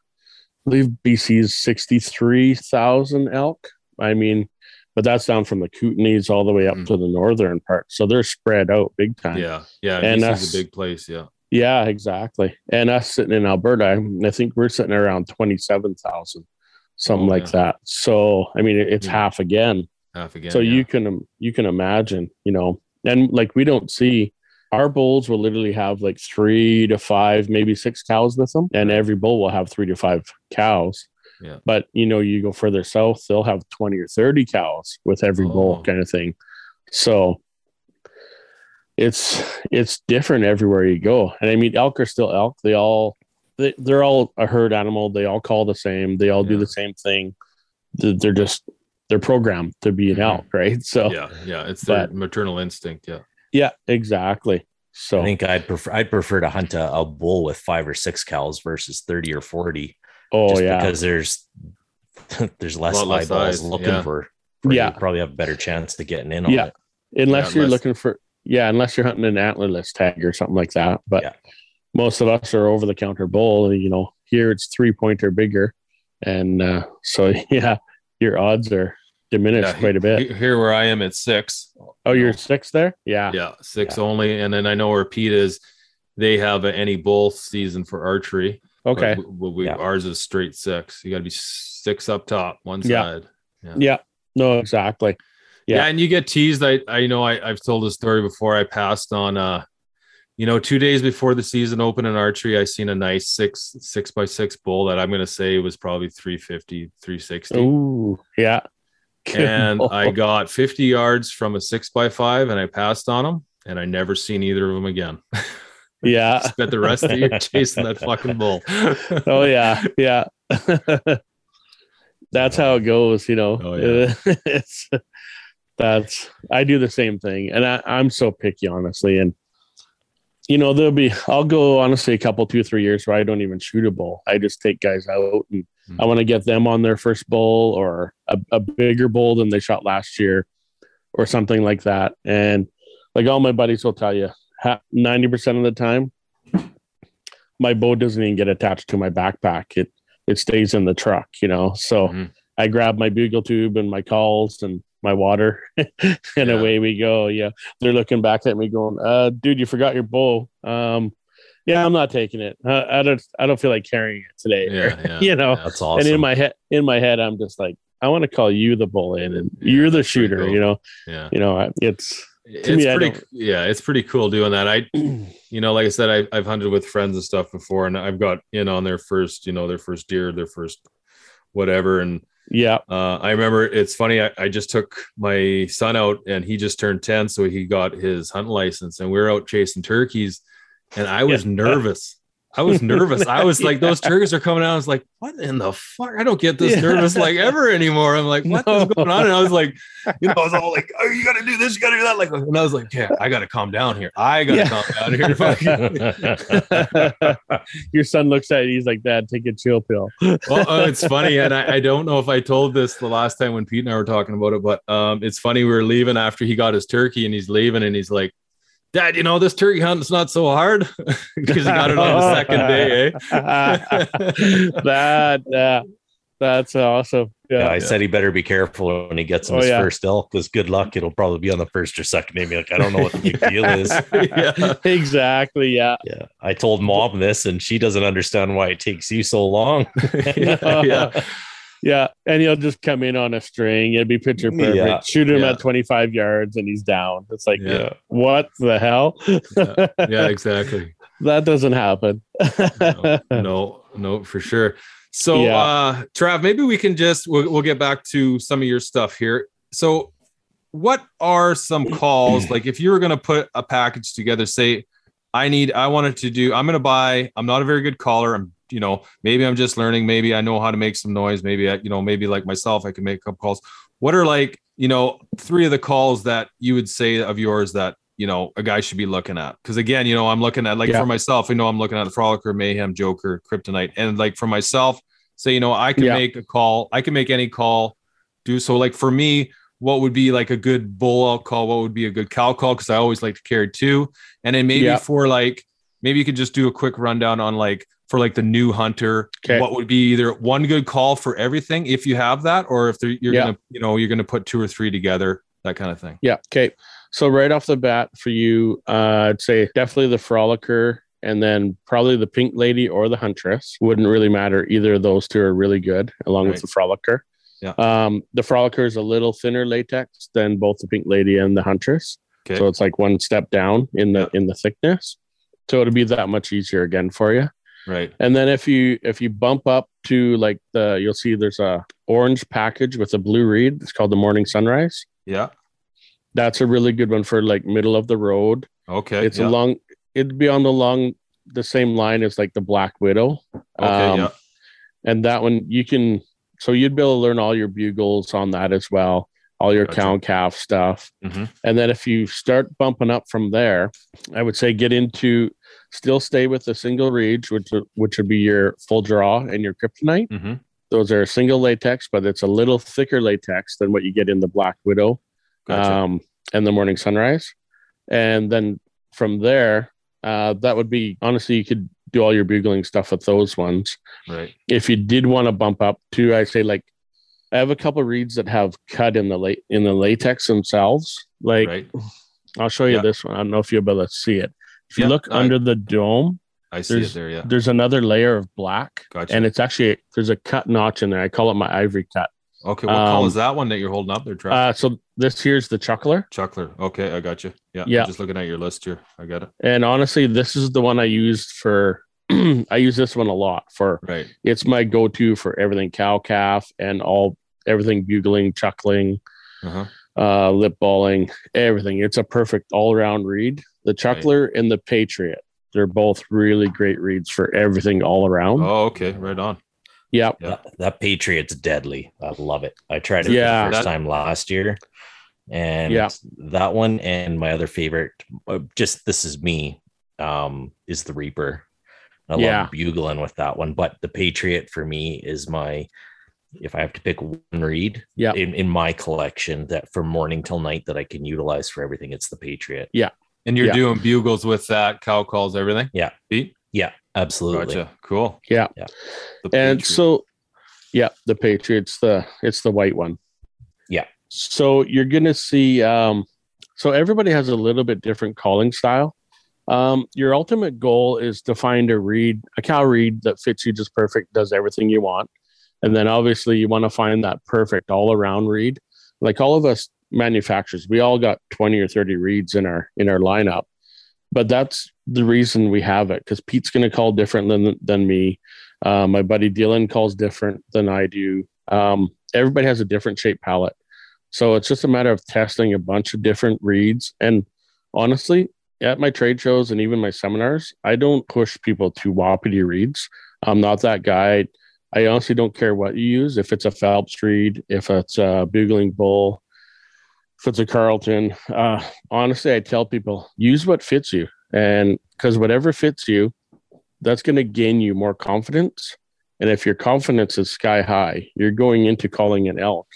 believe B C's sixty-three thousand elk. I mean, but that's down from the Kootenays all the way up mm. to the northern part. So they're spread out big time. Yeah. Yeah. And that's a big place. Yeah. Yeah, exactly. And us sitting in Alberta, I think we're sitting around twenty-seven thousand, something oh, like yeah. that. So, I mean, it's yeah. half again. Half again. So yeah. you can you can imagine, you know, and like we don't see, our bulls will literally have like three to five, maybe six cows with them. And every bull will have three to five cows. Yeah. But, you know, you go further south, they'll have twenty or thirty cows with every oh. bull kind of thing. So It's it's different everywhere you go. And I mean, elk are still elk. They all, they, they're all a herd animal. They all call the same. They all yeah. do the same thing. They're just, they're programmed to be an elk, right? So yeah, yeah. It's their but, maternal instinct. Yeah. Yeah, exactly. So I think I'd prefer, I'd prefer to hunt a, a bull with five or six cows versus thirty or forty. Oh, just yeah. because there's, there's less eyeballs less looking yeah. for, for, yeah. you probably have a better chance to getting in on yeah. it. Unless yeah, you're unless, looking for, Yeah, unless you're hunting an antlerless tag or something like that. But yeah. most of us are over-the-counter bull. You know, here it's three-point or bigger. And uh, so, yeah, your odds are diminished yeah, quite a bit. Here where I am, it's six. Oh, you're six there? Yeah. Yeah, six yeah. only. And then I know where Pete is, they have a any bull season for archery. Okay. But, but we, yeah. Ours is straight six. You got to be six up top, one yeah. side. Yeah. yeah. No, exactly. Yeah. yeah. And you get teased. I, I you know, I, I've told this story before. I passed on, uh, you know, two days before the season opened in archery, I seen a nice six, six by six bull that I'm going to say was probably three fifty, three sixty. Ooh, yeah. And I got fifty yards from a six by five and I passed on them and I never seen either of them again. Yeah. Spent the rest of the year chasing that fucking bull. Oh yeah. Yeah. That's how it goes, you know. Oh, yeah. it's that's I do the same thing. And I, I'm so picky, honestly. And you know, there'll be I'll go honestly a couple, two, three years where I don't even shoot a bull. I just take guys out and mm-hmm. I want to get them on their first bull or a, a bigger bull than they shot last year or something like that. And like all my buddies will tell you, ninety percent of the time, my bow doesn't even get attached to my backpack. It it stays in the truck, you know. So mm-hmm. I grab my bugle tube and my calls and my water, and yeah. away we go. Yeah, they're looking back at me going, "Uh, dude, you forgot your bow." Um, yeah, I'm not taking it. I, I don't. I don't feel like carrying it today. Yeah, yeah. You know, that's awesome. And in my head, in my head, I'm just like, I want to call you the bull in, and yeah, you're the shooter. Cool. You know. Yeah. You know, it's. To it's me, pretty yeah it's pretty cool doing that. I you know, like I said, I, I've hunted with friends and stuff before, and I've got in on their first you know their first deer, their first whatever, and yeah uh I remember, it's funny, I, I just took my son out and he just turned ten, so he got his hunt license, and we were out chasing turkeys, and I was yeah. nervous I was nervous. I was like, those turkeys are coming out. I was like, what in the fuck? I don't get this yeah. nervous like ever anymore. I'm like, what no. is going on? And I was like, you know, I was all like, oh, you got to do this. You got to do that. Like, and I was like, yeah, I got to calm down here. I got to yeah. calm down here. Your son looks at you. He's like, Dad, take a chill pill. Well, uh, it's funny. And I, I don't know if I told this the last time when Pete and I were talking about it, but um, it's funny. We were leaving after he got his turkey, and he's leaving, and he's like, Dad, you know, this turkey hunting's not so hard, because he got it on the second day. Eh? that, uh, that's awesome. Yeah, yeah I yeah. said he better be careful when he gets him oh, his yeah. first elk, because good luck, it'll probably be on the first or second day. Like, I don't know what the big deal is. yeah. Exactly. Yeah. Yeah. I told Mom this, and she doesn't understand why it takes you so long. yeah. yeah. Yeah, and he'll just come in on a string. It'd be picture perfect. Yeah, Shoot him yeah. at twenty-five yards, and he's down. It's like, yeah. what the hell? yeah, yeah, exactly. That doesn't happen. no, no, no, for sure. So, yeah. uh, Trav, maybe we can just, we'll, we'll get back to some of your stuff here. So what are some calls? Like, if you were going to put a package together, say, I need, I wanted to do, I'm going to buy, I'm not a very good caller. I'm you know, maybe I'm just learning. Maybe I know how to make some noise. Maybe I, you know, maybe like myself, I can make up calls. What are like, you know, three of the calls that you would say of yours that, you know, a guy should be looking at? Cause again, you know, I'm looking at like yeah. for myself, you know, I'm looking at the Frolicker, Mayhem, Joker, Kryptonite. And like for myself, say, you know, I can yeah. make a call, I can make any call do. So like for me, what would be like a good bull elk call? What would be a good cow call? Cause I always like to carry two. And then maybe yeah. for like, maybe you could just do a quick rundown on like, for like the new hunter, okay. what would be either one good call for everything if you have that, or if you're yeah. going to, you know, you're going to put two or three together, that kind of thing. Yeah. Okay. So right off the bat for you, uh, I'd say definitely the Frolicker, and then probably the Pink Lady or the Huntress. Wouldn't really matter. Either of those two are really good along right. with the Frolicker. Yeah. Um, the Frolicker is a little thinner latex than both the Pink Lady and the Huntress. Okay. So it's like one step down in the, yeah. in the thickness. So it'll be that much easier again for you. Right. And then if you if you bump up to like the, you'll see there's a orange package with a blue reed. It's called the Morning Sunrise. Yeah. That's a really good one for like middle of the road. Okay. It's yeah. a long, it'd be on the long, the same line as like the Black Widow. Okay. Um, yeah. And that one you can, so you'd be able to learn all your bugles on that as well. All your gotcha. Cow and calf stuff. Mm-hmm. And then if you start bumping up from there, I would say get into, still stay with a single reed, which which would be your Full Draw and your Kryptonite. Mm-hmm. Those are single latex, but it's a little thicker latex than what you get in the Black Widow gotcha. um, and the Morning Sunrise. And then from there, uh, that would be, honestly, you could do all your bugling stuff with those ones. Right. If you did want to bump up to, I say like, I have a couple of reeds that have cut in the late in the latex themselves. Like, right. I'll show you yeah. this one. I don't know if you'll be able to see it. If you yeah, look I, under the dome, I see it there, yeah. There's another layer of black, gotcha. And it's actually, there's a cut notch in there. I call it my ivory cut. Okay, what um, call is that one that you're holding up there, Travis? Uh, so this here's the Chuckler. Chuckler, okay, I got you. Yeah, yeah. I'm just looking at your list here. I got it. And honestly, this is the one I used for, I use this one a lot for, right. It's my go-to for everything cow-calf and all, everything bugling, chuckling, uh-huh. uh, lip balling, everything. It's a perfect all-around read. The Chuckler right. and the Patriot, they're both really great reads for everything all around. Oh, okay, right on. Yeah, that, that Patriot's deadly. I love it. I tried it yeah, for the first that, time last year, and yeah. that one and my other favorite, just this is me, um, is the Reaper. I yeah. love bugling with that one, but the Patriot for me is my. If I have to pick one read, yeah, in, in my collection that from morning till night that I can utilize for everything, it's the Patriot. Yeah, and you're yeah. doing bugles with that, cow calls, everything. Yeah, beat. Yeah. Absolutely. Gotcha. Cool. Yeah. yeah. And so, yeah, the Patriot's the, it's the white one. Yeah. So you're going to see, um, so everybody has a little bit different calling style. Um, your ultimate goal is to find a reed, a cow reed that fits you just perfect, does everything you want. And then obviously you want to find that perfect all around reed. Like all of us manufacturers, we all got twenty or thirty reeds in our, in our lineup. But that's the reason we have it, because Pete's going to call different than than me. Uh, my buddy Dylan calls different than I do. Um, everybody has a different shape palette. So it's just a matter of testing a bunch of different reads. And honestly, at my trade shows and even my seminars, I don't push people to Wapiti reeds. I'm not that guy. I honestly don't care what you use. If it's a Phelps reed, if it's a Bugling Bull, if it's a Carlton, uh, honestly, I tell people, use what fits you. And because whatever fits you, that's going to gain you more confidence. And if your confidence is sky high, you're going into calling an elk,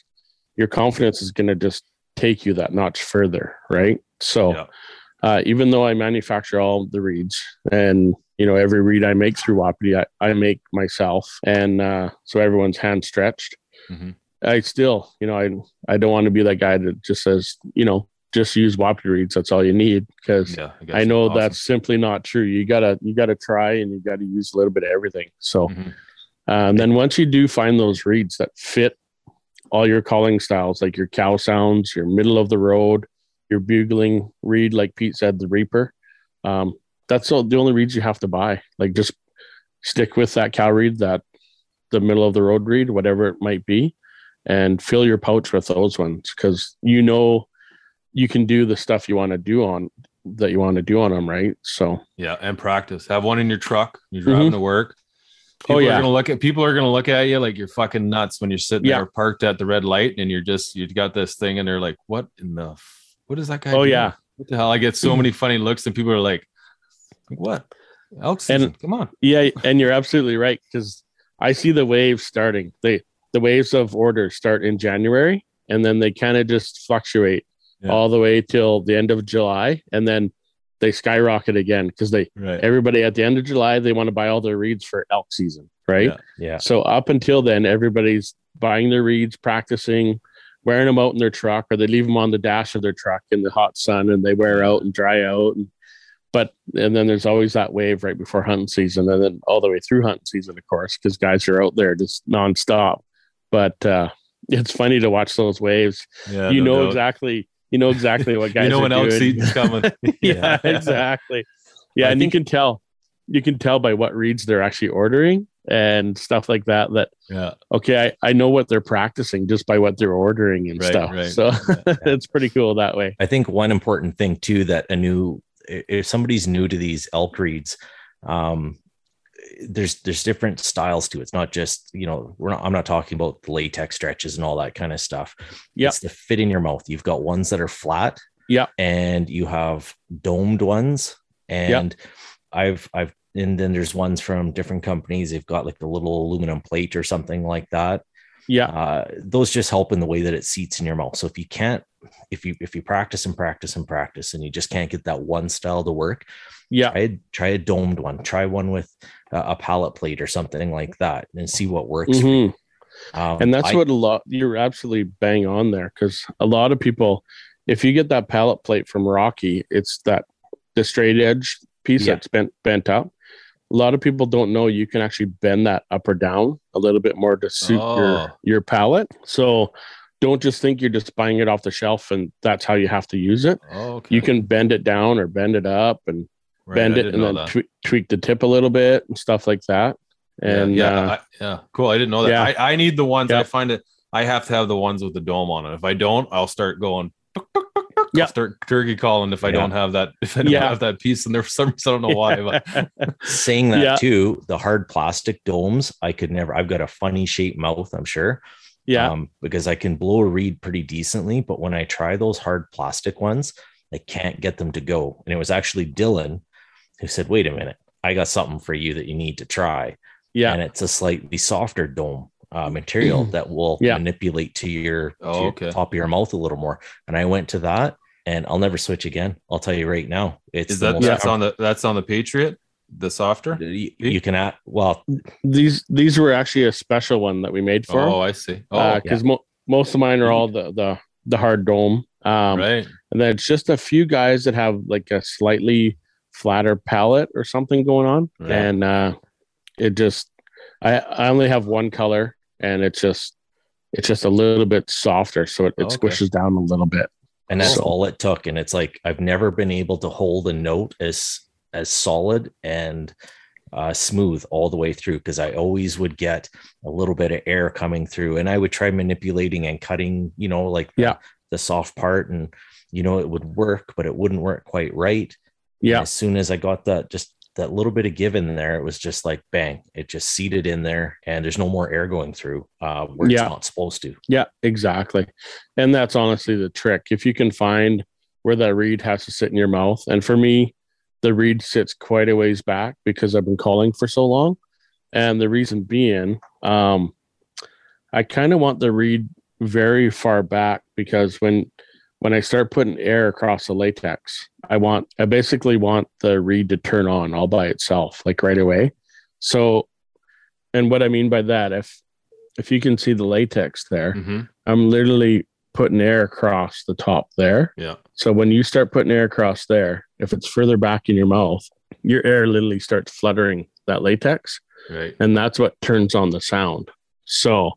your confidence is going to just take you that notch further, right? So yeah. uh, even though I manufacture all the reeds and, you know, every reed I make through Wapiti, I, I make myself. And uh, so everyone's hand stretched. Mm-hmm. I still, you know, I I don't want to be that guy that just says, you know, just use Wapiti reeds. That's all you need, because yeah, I, I know awesome. that's simply not true. You gotta you gotta try and you gotta use a little bit of everything. So, mm-hmm. uh, and then once you do find those reeds that fit all your calling styles, like your cow sounds, your middle of the road, your bugling reed, like Pete said, the Reaper. Um, that's all, the only reeds you have to buy. Like just stick with that cow reed, that the middle of the road reed, whatever it might be. And fill your pouch with those ones, because you know you can do the stuff you want to do on that you want to do on them, right? So yeah, and practice. Have one in your truck. You're driving mm-hmm. to work. People oh yeah, are gonna look at people are gonna look at you like you're fucking nuts when you're sitting yeah. there parked at the red light and you're just you've got this thing and they're like, what in the what is that guy? Oh doing? Yeah, what the hell? I get so many funny looks and people are like, what? Elk season? And come on. Yeah, and you're absolutely right, because I see the wave starting. They. The waves of order start in January, and then they kind of just fluctuate yeah. all the way till the end of July, and then they skyrocket again, because they right. everybody at the end of July, they want to buy all their reeds for elk season, right? Yeah. yeah. So up until then, everybody's buying their reeds, practicing, wearing them out in their truck, or they leave them on the dash of their truck in the hot sun, and they wear out and dry out. And, but and then there's always that wave right before hunting season, and then all the way through hunting season, of course, because guys are out there just nonstop. But uh, it's funny to watch those waves. Yeah, you no know doubt. exactly, you know exactly what guys. You know are when elk season's coming. yeah, yeah, exactly. Yeah, I and think... you can tell, you can tell by what reeds they're actually ordering and stuff like that. That yeah, okay, I, I know what they're practicing just by what they're ordering and right, stuff. Right. So yeah. it's pretty cool that way. I think one important thing too that a new, if somebody's new to these elk reeds, um, there's there's different styles to it. It's not just, you know, we're not I'm not talking about the latex stretches and all that kind of stuff. Yeah, it's the fit in your mouth. You've got ones that are flat, yeah, and you have domed ones, and yep. I've I've and then there's ones from different companies. They've got like the little aluminum plate or something like that. Yeah, uh, those just help in the way that it seats in your mouth. So if you can't, if you if you practice and practice and practice, and you just can't get that one style to work, yeah, try a, try a domed one. Try one with a, a pallet plate or something like that, and see what works. Mm-hmm. for you. Um, and that's I, what a lot. You're absolutely bang on there, because a lot of people, if you get that pallet plate from Rocky, it's that the straight edge piece yeah. that's bent bent up. a lot of people don't know you can actually bend that up or down a little bit more to suit oh. your, your palate. So don't just think you're just buying it off the shelf and that's how you have to use it. Oh, okay. You can bend it down or bend it up and right, bend I it and then tw- tweak the tip a little bit and stuff like that. And yeah, yeah, uh, I, yeah. cool. I didn't know that. Yeah. I, I need the ones yeah. I find it. I have to have the ones with the dome on it. If I don't, I'll start going. Yeah, start turkey calling if I yeah. don't have that. If I don't yeah. have that piece, and there's some reason I don't know why. But saying that yeah. too, the hard plastic domes, I could never. I've got a funny shaped mouth, I'm sure. Yeah, um, because I can blow a reed pretty decently, but when I try those hard plastic ones, I can't get them to go. And it was actually Dylan who said, "Wait a minute, I got something for you that you need to try." Yeah, and it's a slightly softer dome. Uh, material that will yeah. manipulate to your, oh, to your okay. top of your mouth a little more. And I went to that, and I'll never switch again. I'll tell you right now. It's Is that that's on the that's on the Patriot, the softer. You, you can add well. These these were actually a special one that we made for. Oh, them. I see. Oh, because uh, yeah. mo- most of mine are all the the the hard dome. Um, right. And then it's just a few guys that have like a slightly flatter palate or something going on, right. and uh, it just I I only have one color. And it's just, it's just a little bit softer. So it, it okay. squishes down a little bit. And that's so. all it took. And it's like, I've never been able to hold a note as, as solid and uh, smooth all the way through. Cause I always would get a little bit of air coming through, and I would try manipulating and cutting, you know, like yeah. the, the soft part, and, you know, it would work, but it wouldn't work quite right. Yeah. And as soon as I got that, just that little bit of give in there, it was just like, bang, it just seated in there, and there's no more air going through uh, where yeah. it's not supposed to. Yeah, exactly. And that's honestly the trick. If you can find where that reed has to sit in your mouth. And for me, the reed sits quite a ways back because I've been calling for so long. And the reason being, um, I kind of want the reed very far back, because when, when I start putting air across the latex, I want, I basically want the reed to turn on all by itself, like right away. So, and what I mean by that, if, if you can see the latex there, mm-hmm. I'm literally putting air across the top there. Yeah. So when you start putting air across there, if it's further back in your mouth, your air literally starts fluttering that latex. Right. And that's what turns on the sound. So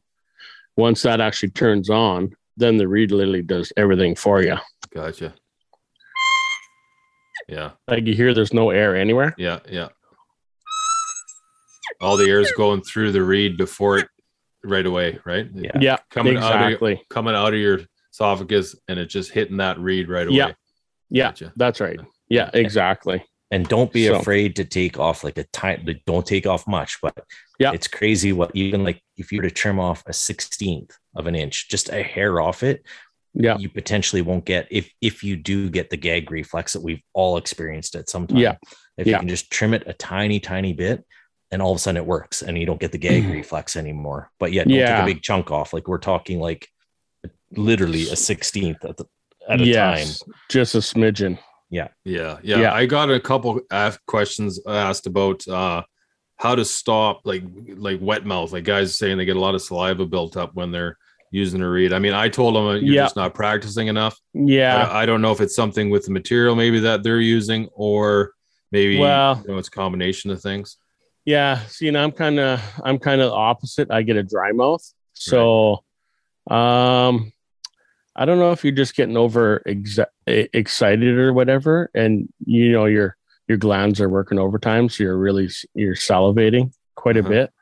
once that actually turns on, then the reed literally does everything for you. Gotcha. Yeah. Like you hear there's no air anywhere. Yeah, yeah. All the air is going through the reed before it right away, right? Yeah, yeah coming, exactly. out of, coming out of your esophagus, and it's just hitting that reed right away. Yeah, yeah, gotcha. That's right. Yeah, exactly. And don't be so. afraid to take off like a time. Don't take off much, but yeah, it's crazy what even like if you were to trim off a sixteenth of an inch, just a hair off it, yeah, you potentially won't get if if you do get the gag reflex that we've all experienced at some time. Yeah, if yeah. you can just trim it a tiny, tiny bit, and all of a sudden it works, and you don't get the gag reflex anymore. But yeah, don't yeah. take a big chunk off. Like we're talking like literally a sixteenth at the at a yes, time, just a smidgen. Yeah. yeah yeah yeah I got a couple questions asked about uh how to stop like like wet mouth, like guys saying they get a lot of saliva built up when they're using a reed. I mean, I told them you're yeah. just not practicing enough. yeah I, I don't know if it's something with the material maybe that they're using, or maybe well you know, it's a combination of things. Yeah see, and I'm kind of I'm kind of opposite. I get a dry mouth, so right. um I don't know if you're just getting over ex- excited or whatever, and you know your your glands are working overtime, so you're really you're salivating quite uh-huh. a bit.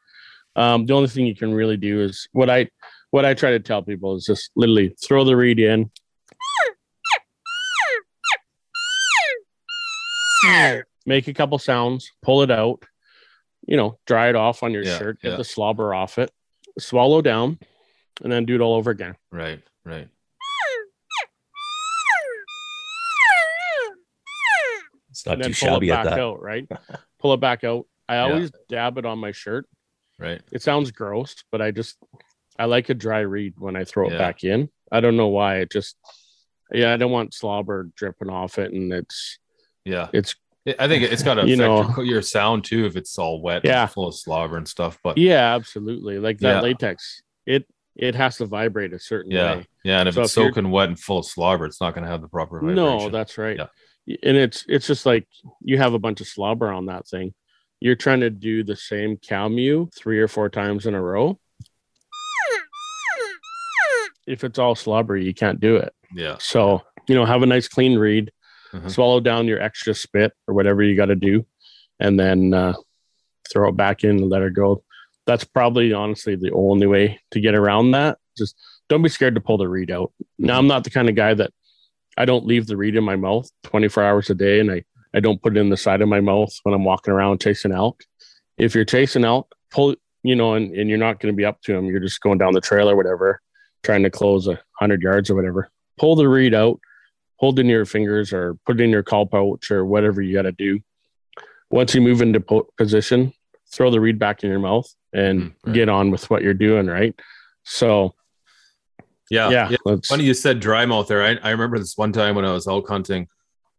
Um, the only thing you can really do is what I what I try to tell people is just literally throw the reed in, make a couple sounds, pull it out, you know, dry it off on your yeah, shirt, get yeah. the slobber off it, swallow down, and then do it all over again. Right, right. It's not too shabby at that. Out, right? Pull it back out. I always yeah. dab it on my shirt. Right. It sounds gross, but I just, I like a dry reed when I throw yeah. it back in. I don't know why. It just, yeah, I don't want slobber dripping off it. And it's, yeah, it's, I think it's got to affect you know, your sound too if it's all wet yeah. and full of slobber and stuff. But yeah, absolutely. Like that yeah. latex, it, it has to vibrate a certain yeah. way. Yeah. And if so it's if soaking wet and full of slobber, it's not going to have the proper vibration. No, that's right. Yeah. And it's it's just like you have a bunch of slobber on that thing. you're trying to do the same cow mew three or four times in a row. If it's all slobbery, you can't do it. Yeah. So, you know, have a nice clean read, uh-huh. swallow down your extra spit or whatever you got to do, and then uh, throw it back in and let her go. That's probably honestly the only way to get around that. Just don't be scared to pull the reed out. Now, I'm not the kind of guy that I don't leave the reed in my mouth twenty-four hours a day, and I, I don't put it in the side of my mouth when I'm walking around chasing elk. If you're chasing elk, pull, you know, and, and you're not going to be up to them. You're just going down the trail or whatever, trying to close a hundred yards or whatever. Pull the reed out, hold in your fingers or put it in your call pouch or whatever you got to do. Once you move into po- position, throw the reed back in your mouth and mm, right. get on with what you're doing. Right. So yeah. yeah, yeah. Funny you said dry mouth there. I, I remember this one time when I was elk hunting,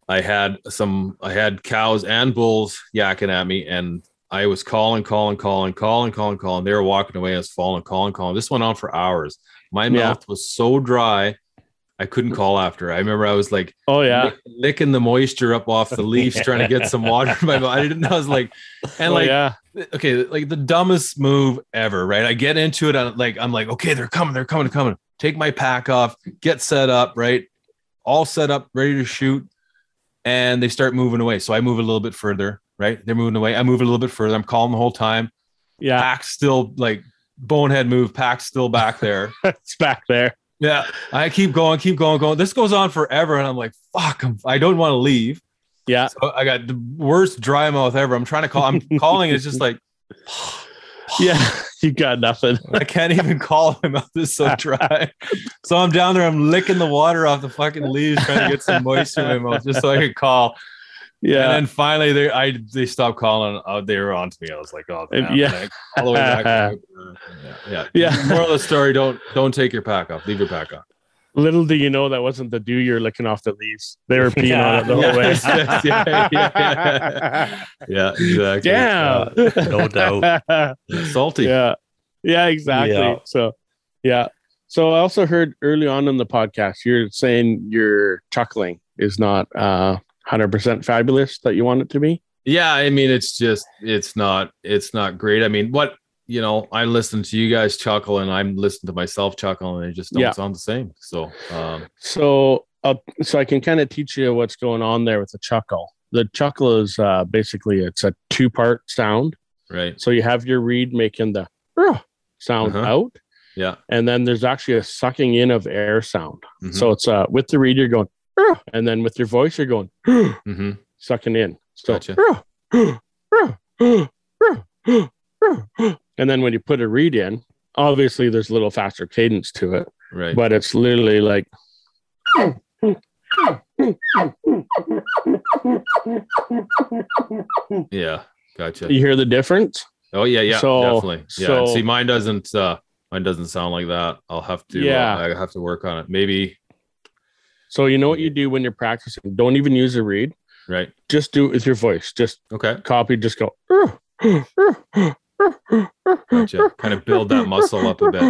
I had some, I had cows and bulls yakking at me, and I was calling, calling, calling, calling, calling, calling. They were walking away. I was falling, calling, calling. This went on for hours. My mouth yeah. was so dry, I couldn't call after. I remember I was like, oh yeah, lick, licking the moisture up off the leaves, trying to get some water in my mouth. I didn't. I was like, and oh, like, yeah. okay, like the dumbest move ever, right? I get into it, I'm like, I'm like, okay, they're coming, they're coming, coming. Take my pack off, get set up, right? All set up, ready to shoot, and they start moving away. So I move a little bit further, right? They're moving away. I move a little bit further. I'm calling the whole time. Yeah, pack still like bonehead move. Pack still back there. It's back there. Yeah, I keep going, keep going, going. This goes on forever, and I'm like, fuck, I'm, I don't want to leave. Yeah, so I got the worst dry mouth ever. I'm trying to call. I'm calling. It's just like, yeah, you got nothing. I can't even call. My mouth is so dry. So I'm down there. I'm licking the water off the fucking leaves, trying to get some moisture in my mouth, just so I could call. Yeah, and then finally they I they stopped calling. Oh, they were on to me. I was like, oh man. Yeah, like, all the way back. To, uh, yeah, yeah. yeah. Moral of the story: don't don't take your pack off. Leave your pack off. Little do you know that wasn't the dew you're licking off the leaves. They were peeing yeah. on it the whole way. yeah, yeah, yeah. yeah, exactly. Damn, uh, no doubt. Salty. Yeah, yeah, exactly. Yeah. So, yeah. So I also heard early on in the podcast you're saying your chuckling is not. Uh, one hundred percent fabulous that you want it to be. Yeah, I mean, it's just it's not it's not great. I mean, what you know, I listen to you guys chuckle, and I'm listening to myself chuckle, and they just don't yeah. sound the same. So, um, so uh, so I can kind of teach you what's going on there with the chuckle. The chuckle is uh, basically it's a two part sound, right? So you have your reed making the uh, sound uh-huh. out, yeah, and then there's actually a sucking in of air sound. Mm-hmm. So it's uh, with the reed you're going. And then with your voice, you're going mm-hmm. sucking in. So, gotcha. And then when you put a reed in, obviously there's a little faster cadence to it, right? But it's literally like, yeah, gotcha. You hear the difference? Oh yeah, yeah, so, definitely. Yeah, so, see, mine doesn't. Uh, mine doesn't sound like that. I'll have to. Yeah, uh, I have to work on it. Maybe. So you know what you do when you're practicing? Don't even use a reed. Right. Just do it with your voice. Just okay. copy. Just go. Gotcha. Kind of build that muscle up a bit.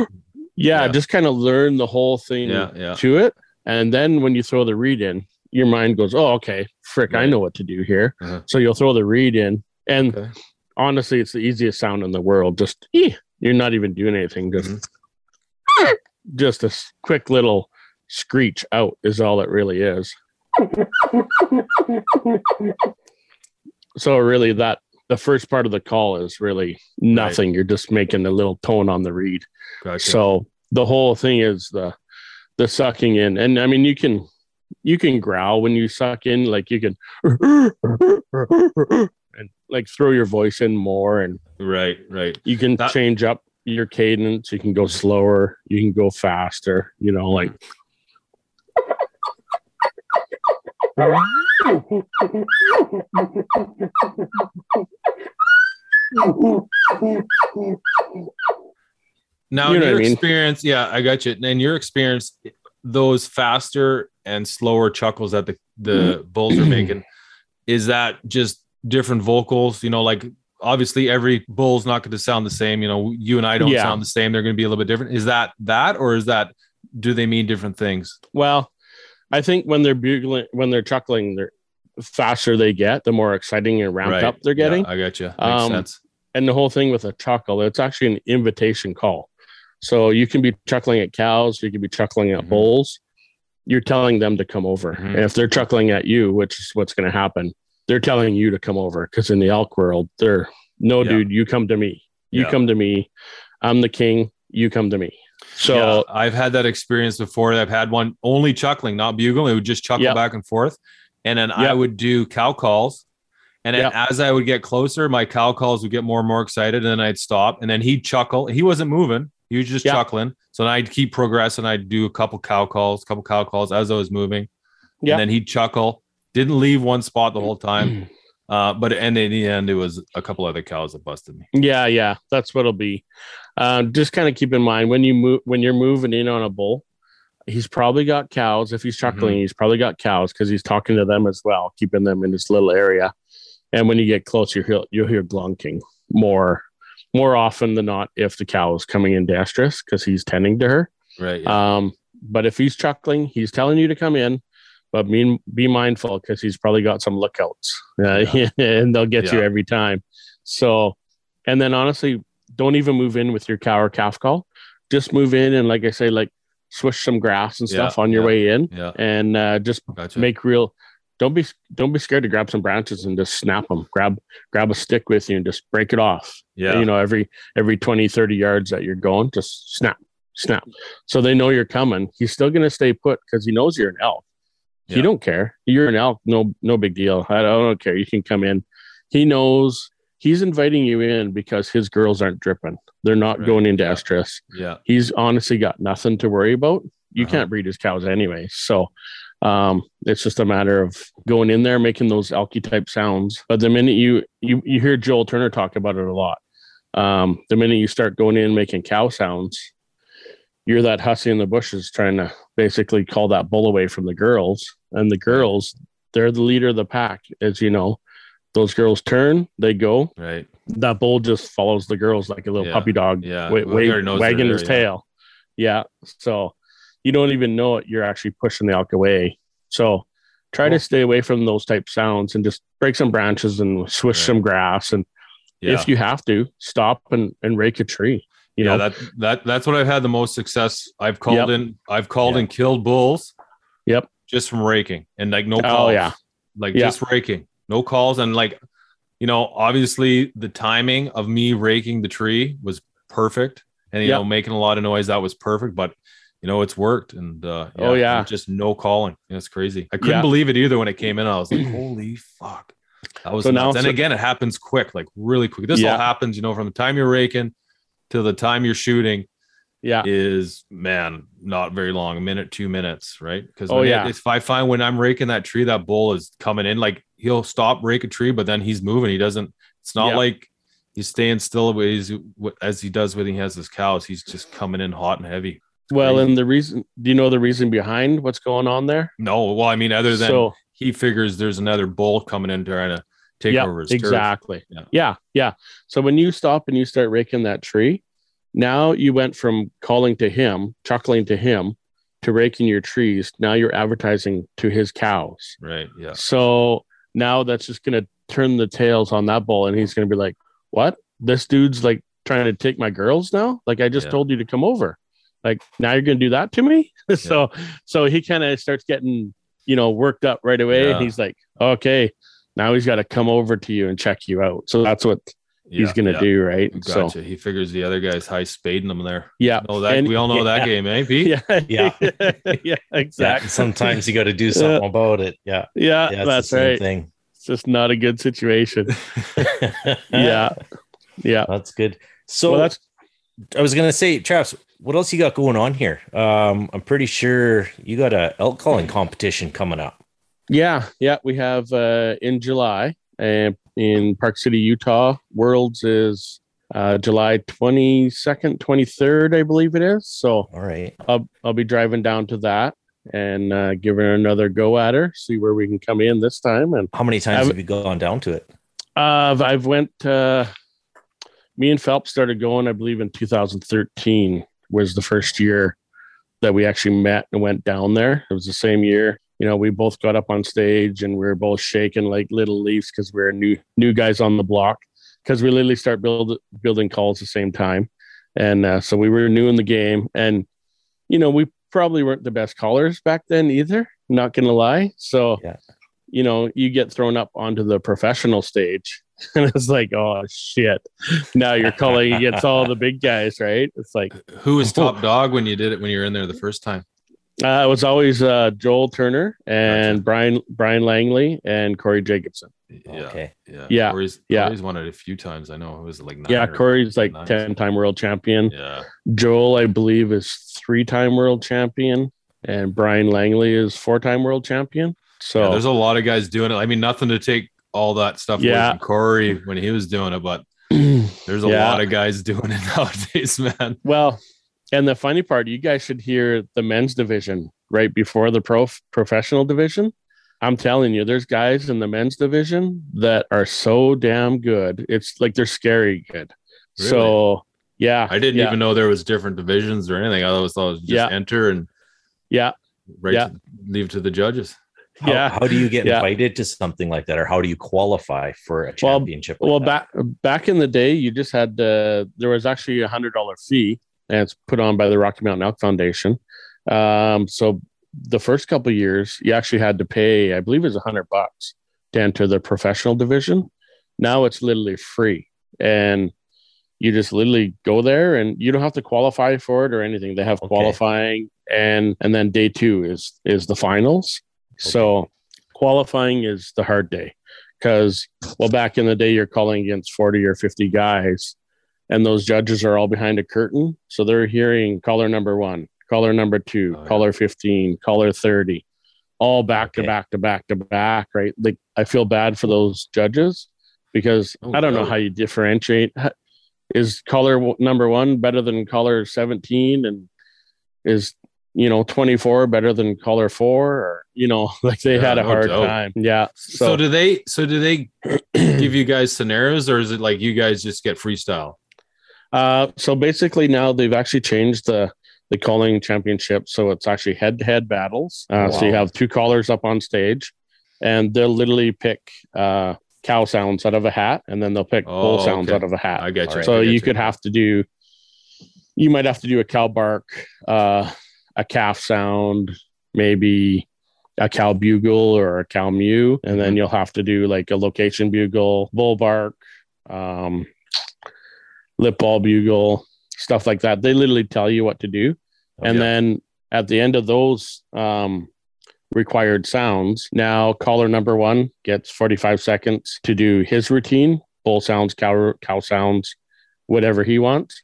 Yeah, yeah. Just kind of learn the whole thing yeah, yeah. to it. And then when you throw the reed in, your mind goes, oh, okay, frick, right. I know what to do here. Uh-huh. So you'll throw the reed in. And okay. honestly, it's the easiest sound in the world. Just, eh, you're not even doing anything. Just, mm-hmm. just a quick little... screech out is all it really is. So really that the first part of the call is really nothing. Right. You're just making a little tone on the reed. Gotcha. So the whole thing is the the sucking in. And I mean you can you can growl when you suck in, like you can and like throw your voice in more and right, right. You can that- change up your cadence, you can go slower, you can go faster, you know, like now you know in your I mean? experience yeah I got you in your experience those faster and slower chuckles that the the bulls are making, is that just different vocals? You know, like obviously every bull's not going to sound the same, you know, you and I don't yeah. sound the same, they're going to be a little bit different. Is that that or is that do they mean different things? Well, I think when they're bugling, when they're chuckling, they're faster they get, the more exciting and ramped right. up they're getting. Yeah, I got you. Makes um, sense. And the whole thing with a chuckle, it's actually an invitation call. So you can be chuckling at cows, you can be chuckling at mm-hmm. bulls. You're telling them to come over. Mm-hmm. And if they're chuckling at you, which is what's going to happen, they're telling you to come over. Because in the elk world, they're, no, yeah. dude, you come to me. You yeah. come to me. I'm the king. You come to me. So yeah, I've had that experience before. I've had one only chuckling, not bugling. It would just chuckle yep. back and forth. And then yep. I would do cow calls. And then yep. as I would get closer, my cow calls would get more and more excited. And then I'd stop. And then he'd chuckle. He wasn't moving. He was just yep. chuckling. So then I'd keep progressing. I'd do a couple cow calls, a couple cow calls as I was moving. Yep. And then he'd chuckle. Didn't leave one spot the whole time. Uh, but and in the end, it was a couple other cows that busted me. Yeah, yeah. That's what it'll be. Uh, just kind of keep in mind when you move, when you're moving in on a bull, he's probably got cows. If he's chuckling, mm-hmm. he's probably got cows because he's talking to them as well, keeping them in this little area. And when you get closer, you'll, you'll hear glunking more, more often than not if the cow is coming in distress because he's tending to her. Right. Yeah. Um, but if he's chuckling, he's telling you to come in. But mean, be mindful because he's probably got some lookouts uh, yeah. and they'll get yeah. you every time. So, and then honestly, don't even move in with your cow or calf call. Just move in and, like I say, like swish some grass and stuff yeah, on your yeah, way in yeah. and uh, just gotcha. Make real. Don't be don't be scared to grab some branches and just snap them. Grab grab a stick with you and just break it off. Yeah, you know, every every twenty, thirty yards that you're going, just snap, snap. So they know you're coming. He's still going to stay put because he knows you're an elk. Yeah. You don't care. You're an elk. No, no big deal. I don't care. You can come in. He knows he's inviting you in because his girls aren't dripping. They're not right. going into yeah. estrus. Yeah. He's honestly got nothing to worry about. You uh-huh. can't breed his cows anyway. So um, it's just a matter of going in there, making those elky type sounds. But the minute you, you, you hear Joel Turner talk about it a lot, um, the minute you start going in, making cow sounds, you're that hussy in the bushes trying to basically call that bull away from the girls. And the girls, they're the leader of the pack, as you know. Those girls turn, they go. Right. That bull just follows the girls like a little yeah. puppy dog, yeah. wa- wa- wagging his yeah. tail. Yeah. So you don't even know it. You're actually pushing the elk away. So try cool. to stay away from those type sounds and just break some branches and swish right. some grass. And yeah. if you have to, stop and, and rake a tree. You yeah, know? that that that's what I've had the most success. I've called yep. in, I've called yep. and killed bulls. Yep. Just from raking and like no calls. Oh, yeah. Like yep. just raking, no calls. And like, you know, obviously the timing of me raking the tree was perfect. And, you yep. know, making a lot of noise, that was perfect. But, you know, it's worked. And, uh, yeah, oh, yeah. Just no calling. And it's crazy. I couldn't yeah. believe it either when it came in. I was like, holy fuck. That was so nuts. Now, and so- again, it happens quick, like really quick. This yeah. all happens, you know, from the time you're raking to the time you're shooting yeah is man not very long, a minute, two minutes, right? Because oh yeah if I find when I'm raking that tree, that bull is coming in, like he'll stop, rake a tree, but then he's moving. He doesn't, it's not yeah. like he's staying still he's, as he does when he has his cows. He's just coming in hot and heavy. It's well crazy. And the reason, do you know the reason behind what's going on there? No. Well, I mean, other than so, he figures there's another bull coming in trying to take yep, over his exactly turf. Yeah. yeah yeah so when you stop and you start raking that tree, now you went from calling to him, chuckling to him, to raking your trees. Now you're advertising to his cows, right? Yeah. So now that's just going to turn the tails on that bull, and he's going to be like, what, this dude's like trying to take my girls now? Like I just yeah. told you to come over, like now you're going to do that to me? so yeah. so he kind of starts getting, you know, worked up right away yeah. and he's like, okay, now he's got to come over to you and check you out. So that's what yeah, he's going to yeah. do, right? Gotcha. So he figures the other guy's high spading them there. Yeah. Oh, that and, we all know yeah. that game, eh, Pete? Yeah. Yeah. yeah, exactly. Yeah, sometimes you got to do something uh, about it. Yeah. Yeah, yeah, that's the same right. thing. It's just not a good situation. yeah. Yeah. That's good. So well, that's- I was going to say, Travis, what else you got going on here? Um, I'm pretty sure you got a elk calling competition coming up. Yeah, yeah, we have uh, in July uh, in Park City, Utah. Worlds is uh, July twenty-second, twenty-third, I believe it is. So, all right, I'll, I'll be driving down to that and uh, giving her another go at her, see where we can come in this time. And how many times I've, have you gone down to it? Uh, I've went. Uh, me and Phelps started going, I believe, in two thousand thirteen was the first year that we actually met and went down there. It was the same year you know, we both got up on stage and we were both shaking like little leaves because we were new new guys on the block, because we literally start build, building calls at the same time. And uh, so we were new in the game. And, you know, we probably weren't the best callers back then either, not going to lie. So, yeah. you know, you get thrown up onto the professional stage and it's like, oh, shit. Now you're calling against all the big guys, right? It's like, who was top dog when you did it, when you were in there the first time? Uh, it was always uh, Joel Turner and gotcha. Brian Brian Langley and Corey Jacobson. Yeah, okay. yeah, yeah. Corey's, yeah. Corey's won it a few times. I know it was like nine yeah. Corey's like ten-time world champion. Yeah. Joel, I believe, is three-time world champion, and Brian Langley is four-time world champion. So yeah, there's a lot of guys doing it. I mean, nothing to take all that stuff yeah. away from Corey when he was doing it, but there's a yeah. lot of guys doing it nowadays, man. Well. And the funny part, you guys should hear the men's division right before the prof- professional division. I'm telling you, there's guys in the men's division that are so damn good. It's like they're scary good. Really? So, yeah. I didn't yeah. even know there was different divisions or anything. I always thought it was just yeah. enter and yeah, right, yeah. To leave to the judges. How, yeah. how do you get yeah. invited to something like that, or how do you qualify for a championship? Well, like well back back in the day, you just had uh, there was actually a one hundred dollars fee. And it's put on by the Rocky Mountain Elk Foundation. Um, so the first couple of years, you actually had to pay, I believe it was a hundred bucks to enter the professional division. Now it's literally free. And you just literally go there and you don't have to qualify for it or anything. They have okay. qualifying. And, and then day two is, is the finals. Okay. So qualifying is the hard day because, well, back in the day, you're calling against forty or fifty guys. And those judges are all behind a curtain. So they're hearing caller number one, caller number two, oh, caller yeah. fifteen, caller thirty, all back okay. to back to back to back, right? Like, I feel bad for those judges because oh, I don't know how you differentiate. Is caller w- number one better than caller seventeen? And is, you know, twenty-four better than caller four? Or, you know, like they yeah, had a no hard dope. time. Yeah. So. so do they, so do they give you guys scenarios, or is it like you guys just get freestyle? Uh, so basically now they've actually changed the, the calling championship. So it's actually head-to-head battles. Uh, wow. So you have two callers up on stage and they'll literally pick uh, cow sounds out of a hat, and then they'll pick oh, bull sounds okay. out of a hat. I get you. Right, so get you, you could have to do, you might have to do a cow bark, uh, a calf sound, maybe a cow bugle or a cow mew. And then you'll have to do like a location bugle, bull bark, um, lip ball bugle, stuff like that. They literally tell you what to do. Oh, and yeah. then at the end of those um, required sounds, now caller number one gets forty-five seconds to do his routine, bull sounds, cow, cow sounds, whatever he wants.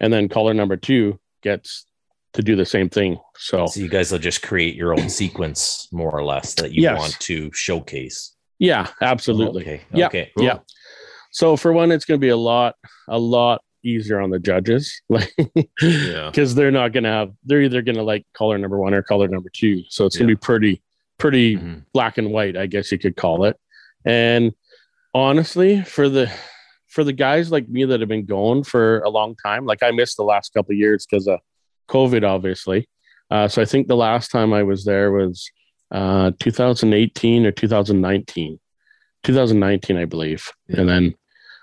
And then caller number two gets to do the same thing. So, so you guys will just create your own sequence, more or less, that you yes. want to showcase. Yeah, absolutely. Okay. Yeah. Okay. Cool. Yeah. So for one, it's going to be a lot, a lot easier on the judges, like, yeah. cause they're not going to have, they're either going to like caller number one or caller number two. So it's yeah. going to be pretty, pretty mm-hmm. black and white, I guess you could call it. And honestly, for the, for the guys like me that have been going for a long time, like I missed the last couple of years cause of COVID, obviously. Uh, so I think the last time I was there was uh, two thousand eighteen or two thousand nineteen, two thousand nineteen, I believe. Yeah. And then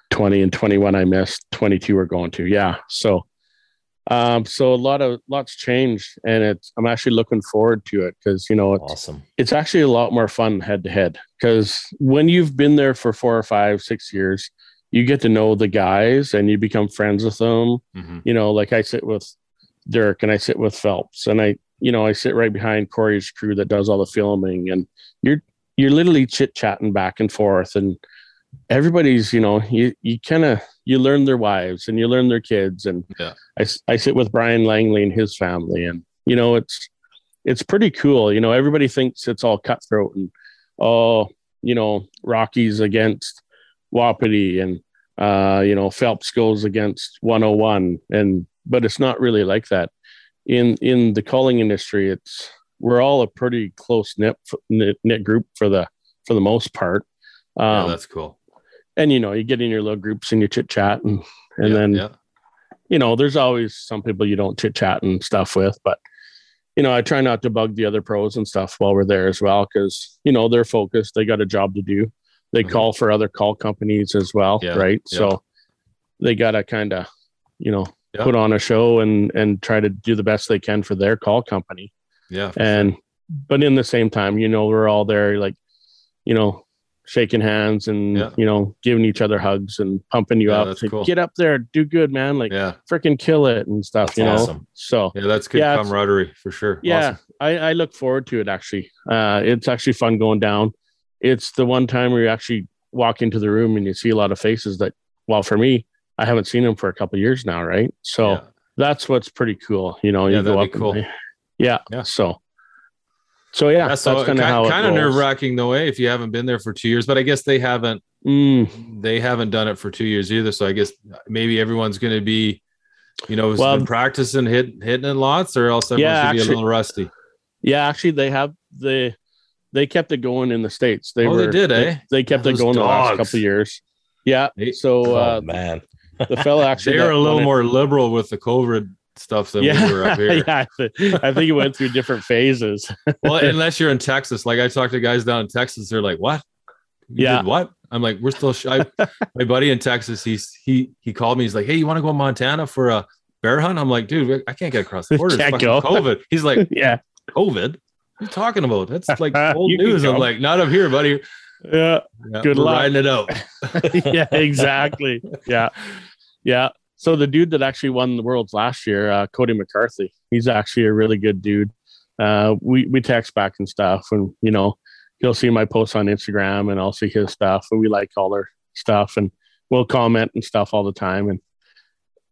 twenty and twenty-one I missed, twenty-two we're going to. Yeah. So, um, so a lot of lots changed, and it's, I'm actually looking forward to it because, you know, it's awesome. It's actually a lot more fun head to head because when you've been there for four or five, six years, you get to know the guys and you become friends with them. Mm-hmm. You know, like I sit with Dirk and I sit with Phelps, and I, you know, I sit right behind Corey's crew that does all the filming, and you're, you're literally chit chatting back and forth, and everybody's, you know, you, you kind of, you learn their wives and you learn their kids. And yeah. I, I sit with Brian Langley and his family, and, you know, it's, it's pretty cool. You know, everybody thinks it's all cutthroat and, oh, you know, Rockies against Wapiti and, uh, you know, Phelps goes against one oh one. And, but it's not really like that in, in the calling industry. It's, we're all a pretty close knit, knit, knit group for the, for the most part. Um, oh, that's cool. And, you know, you get in your little groups and you chit chat, and, and yeah, then, yeah. you know, there's always some people you don't chit chat and stuff with, but you know, I try not to bug the other pros and stuff while we're there as well, because, you know, they're focused. They got a job to do. They mm-hmm. call for other call companies as well, yeah, right? Yeah. So they got to kind of, you know, yeah. put on a show and and try to do the best they can for their call company. Yeah. And, sure. but in the same time, you know, we're all there, like, you know, shaking hands and, yeah. you know, giving each other hugs and pumping you yeah, up. Like, cool. Get up there, do good, man. Like, yeah. freaking kill it and stuff, that's you awesome. Know? So yeah, that's good yeah, camaraderie for sure. Yeah. Awesome. I, I look forward to it actually. Uh, it's actually fun going down. It's the one time where you actually walk into the room and you see a lot of faces that, well, for me, I haven't seen them for a couple of years now. Right. So yeah. that's, what's pretty cool. You know, you yeah, go up cool. and, yeah. yeah. So, So yeah, yeah so that's kind of how kind of nerve wracking though, eh, if you haven't been there for two years, but I guess they haven't, mm. they haven't done it for two years either. So I guess maybe everyone's going to be, you know, well, been practicing hit, hitting in lots or else everyone's yeah, going to be a little rusty. Yeah, actually they have the, they kept it going in the States. They, oh, were, they did, eh? They, they kept Those it going dogs. The last couple of years. Yeah. They, so, uh, oh, man, the fella actually, they're a little wanted, more liberal with the COVID stuff that yeah. we were up here. yeah, I think it went through different phases. Well, unless you're in Texas, like I talked to guys down in Texas, they're like, "What? You yeah, did what?" I'm like, "We're still." Sh-. I, my buddy in Texas, he's he he called me. He's like, "Hey, you want to go to Montana for a bear hunt?" I'm like, "Dude, I can't get across the border. It's fucking COVID." He's like, "Yeah, COVID? What are you talking about? That's like old news." I'm like, "Not up here, buddy." Yeah, yeah good luck riding it out. yeah, exactly. Yeah, yeah. So the dude that actually won the Worlds last year, uh, Cody McCarthy, he's actually a really good dude. Uh, we, we text back and stuff and, you know, he'll see my posts on Instagram and I'll see his stuff and we like all their stuff and we'll comment and stuff all the time. And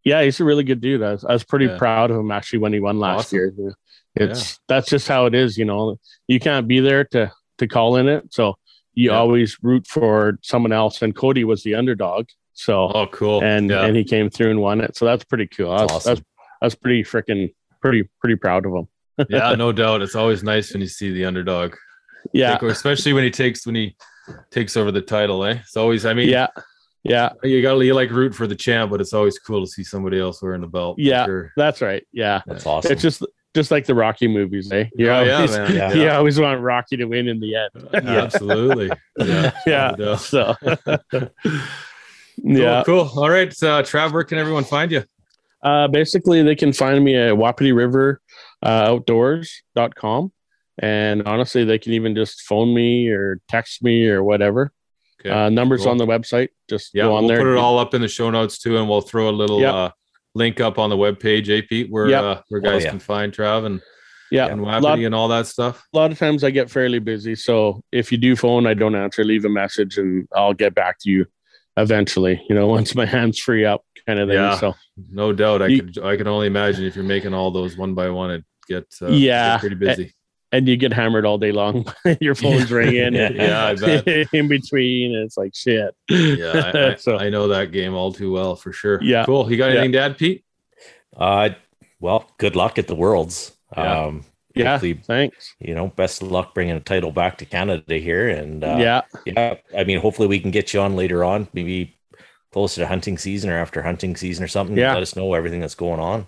yeah, he's a really good dude. I was, I was pretty yeah. proud of him actually when he won last awesome. year. It's, yeah. that's just how it is. You know, you can't be there to, to call in it. So you yeah. always root for someone else. And Cody was the underdog. So, oh, cool. And, yeah. and he came through and won it. So that's pretty cool. That's I was, awesome. I was, I was pretty freaking pretty, pretty proud of him. yeah, no doubt. It's always nice when you see the underdog. Yeah. Take, especially when he takes, when he takes over the title, eh? It's always, I mean, yeah. Yeah. You gotta, you like root for the champ, but it's always cool to see somebody else wearing the belt. Yeah. Sure. That's right. Yeah. That's awesome. It's just, just like the Rocky movies, eh? You oh, always, yeah, man. Yeah. You yeah. always want Rocky to win in the end. yeah. Absolutely. Yeah. yeah. No so. Yeah. Cool, cool. All right. Uh, Trav, where can everyone find you? Uh, basically, they can find me at Wapiti River uh, Outdoors dot com. And honestly, they can even just phone me or text me or whatever. Okay, uh, numbers cool. on the website. Just yeah, go on we'll there. We'll put it all up in the show notes too. And we'll throw a little yep. uh, link up on the webpage, eh, Pete, where, yep. uh, where guys oh, yeah. can find Trav and, yeah. and Wapiti lot, and all that stuff. A lot of times I get fairly busy. So if you do phone, I don't answer, leave a message and I'll get back to you. Eventually, you know, once my hands free up kind of thing. Yeah, so no doubt. I you, could, I can only imagine if you're making all those one by one, it gets uh, yeah, get pretty busy. And, and you get hammered all day long. Your phone's ringing. yeah, I bet. In between. It's like, shit. Yeah, I, I, so, I know that game all too well for sure. Yeah. Cool. You got anything yeah. to add, Pete? Uh, well, good luck at the Worlds. Yeah. Um, Yeah, thanks. You know, best of luck bringing a title back to Canada here. And uh, yeah, yeah. I mean, hopefully we can get you on later on, maybe closer to hunting season or after hunting season or something. Yeah. Let us know everything that's going on.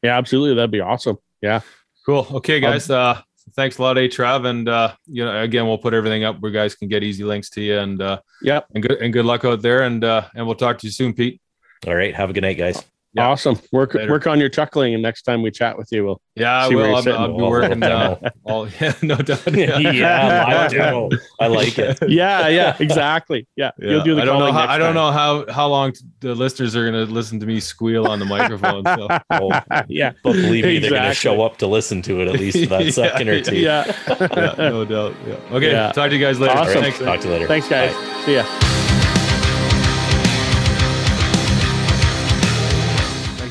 Yeah, absolutely. That'd be awesome. Yeah. Cool. Okay, guys. Um, uh, thanks a lot, eh, Trav. And, uh, you know, again, we'll put everything up where guys can get easy links to you. And, uh, yeah. And good, and good luck out there. And, uh, and we'll talk to you soon, Pete. All right. Have a good night, guys. Yeah. Awesome. Work Later. work on your chuckling, and next time we chat with you, we'll yeah, see well, where I'll, I'll be working. Uh, all yeah, no doubt. Yeah, yeah I, I like it. Yeah, yeah, exactly. Yeah, yeah. You'll do the I don't know. How, I don't know how how long the listeners are going to listen to me squeal on the microphone. So. oh, yeah, but believe me, exactly. they're going to show up to listen to it at least for that yeah, second or two. Yeah. yeah, no doubt. Yeah. Okay, yeah. talk to you guys later. Awesome. Right, thanks, talk man. to you later. Thanks, guys. Bye. See ya.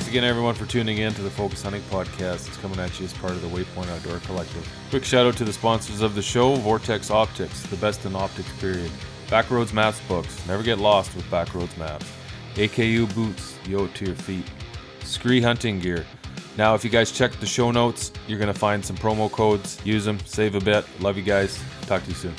Again, everyone, for tuning in to the Focus Hunting Podcast. It's coming at you as part of the Waypoint Outdoor Collective. Quick shout out to the sponsors of the show, Vortex Optics, the best in optics, period. Backroads Maps books, never get lost with Backroads Maps. A K U boots, the oat to your feet. Scree Hunting Gear. Now, if you guys check the show notes, you're going to find some promo codes. Use them, save a bit. Love you guys. Talk to you soon.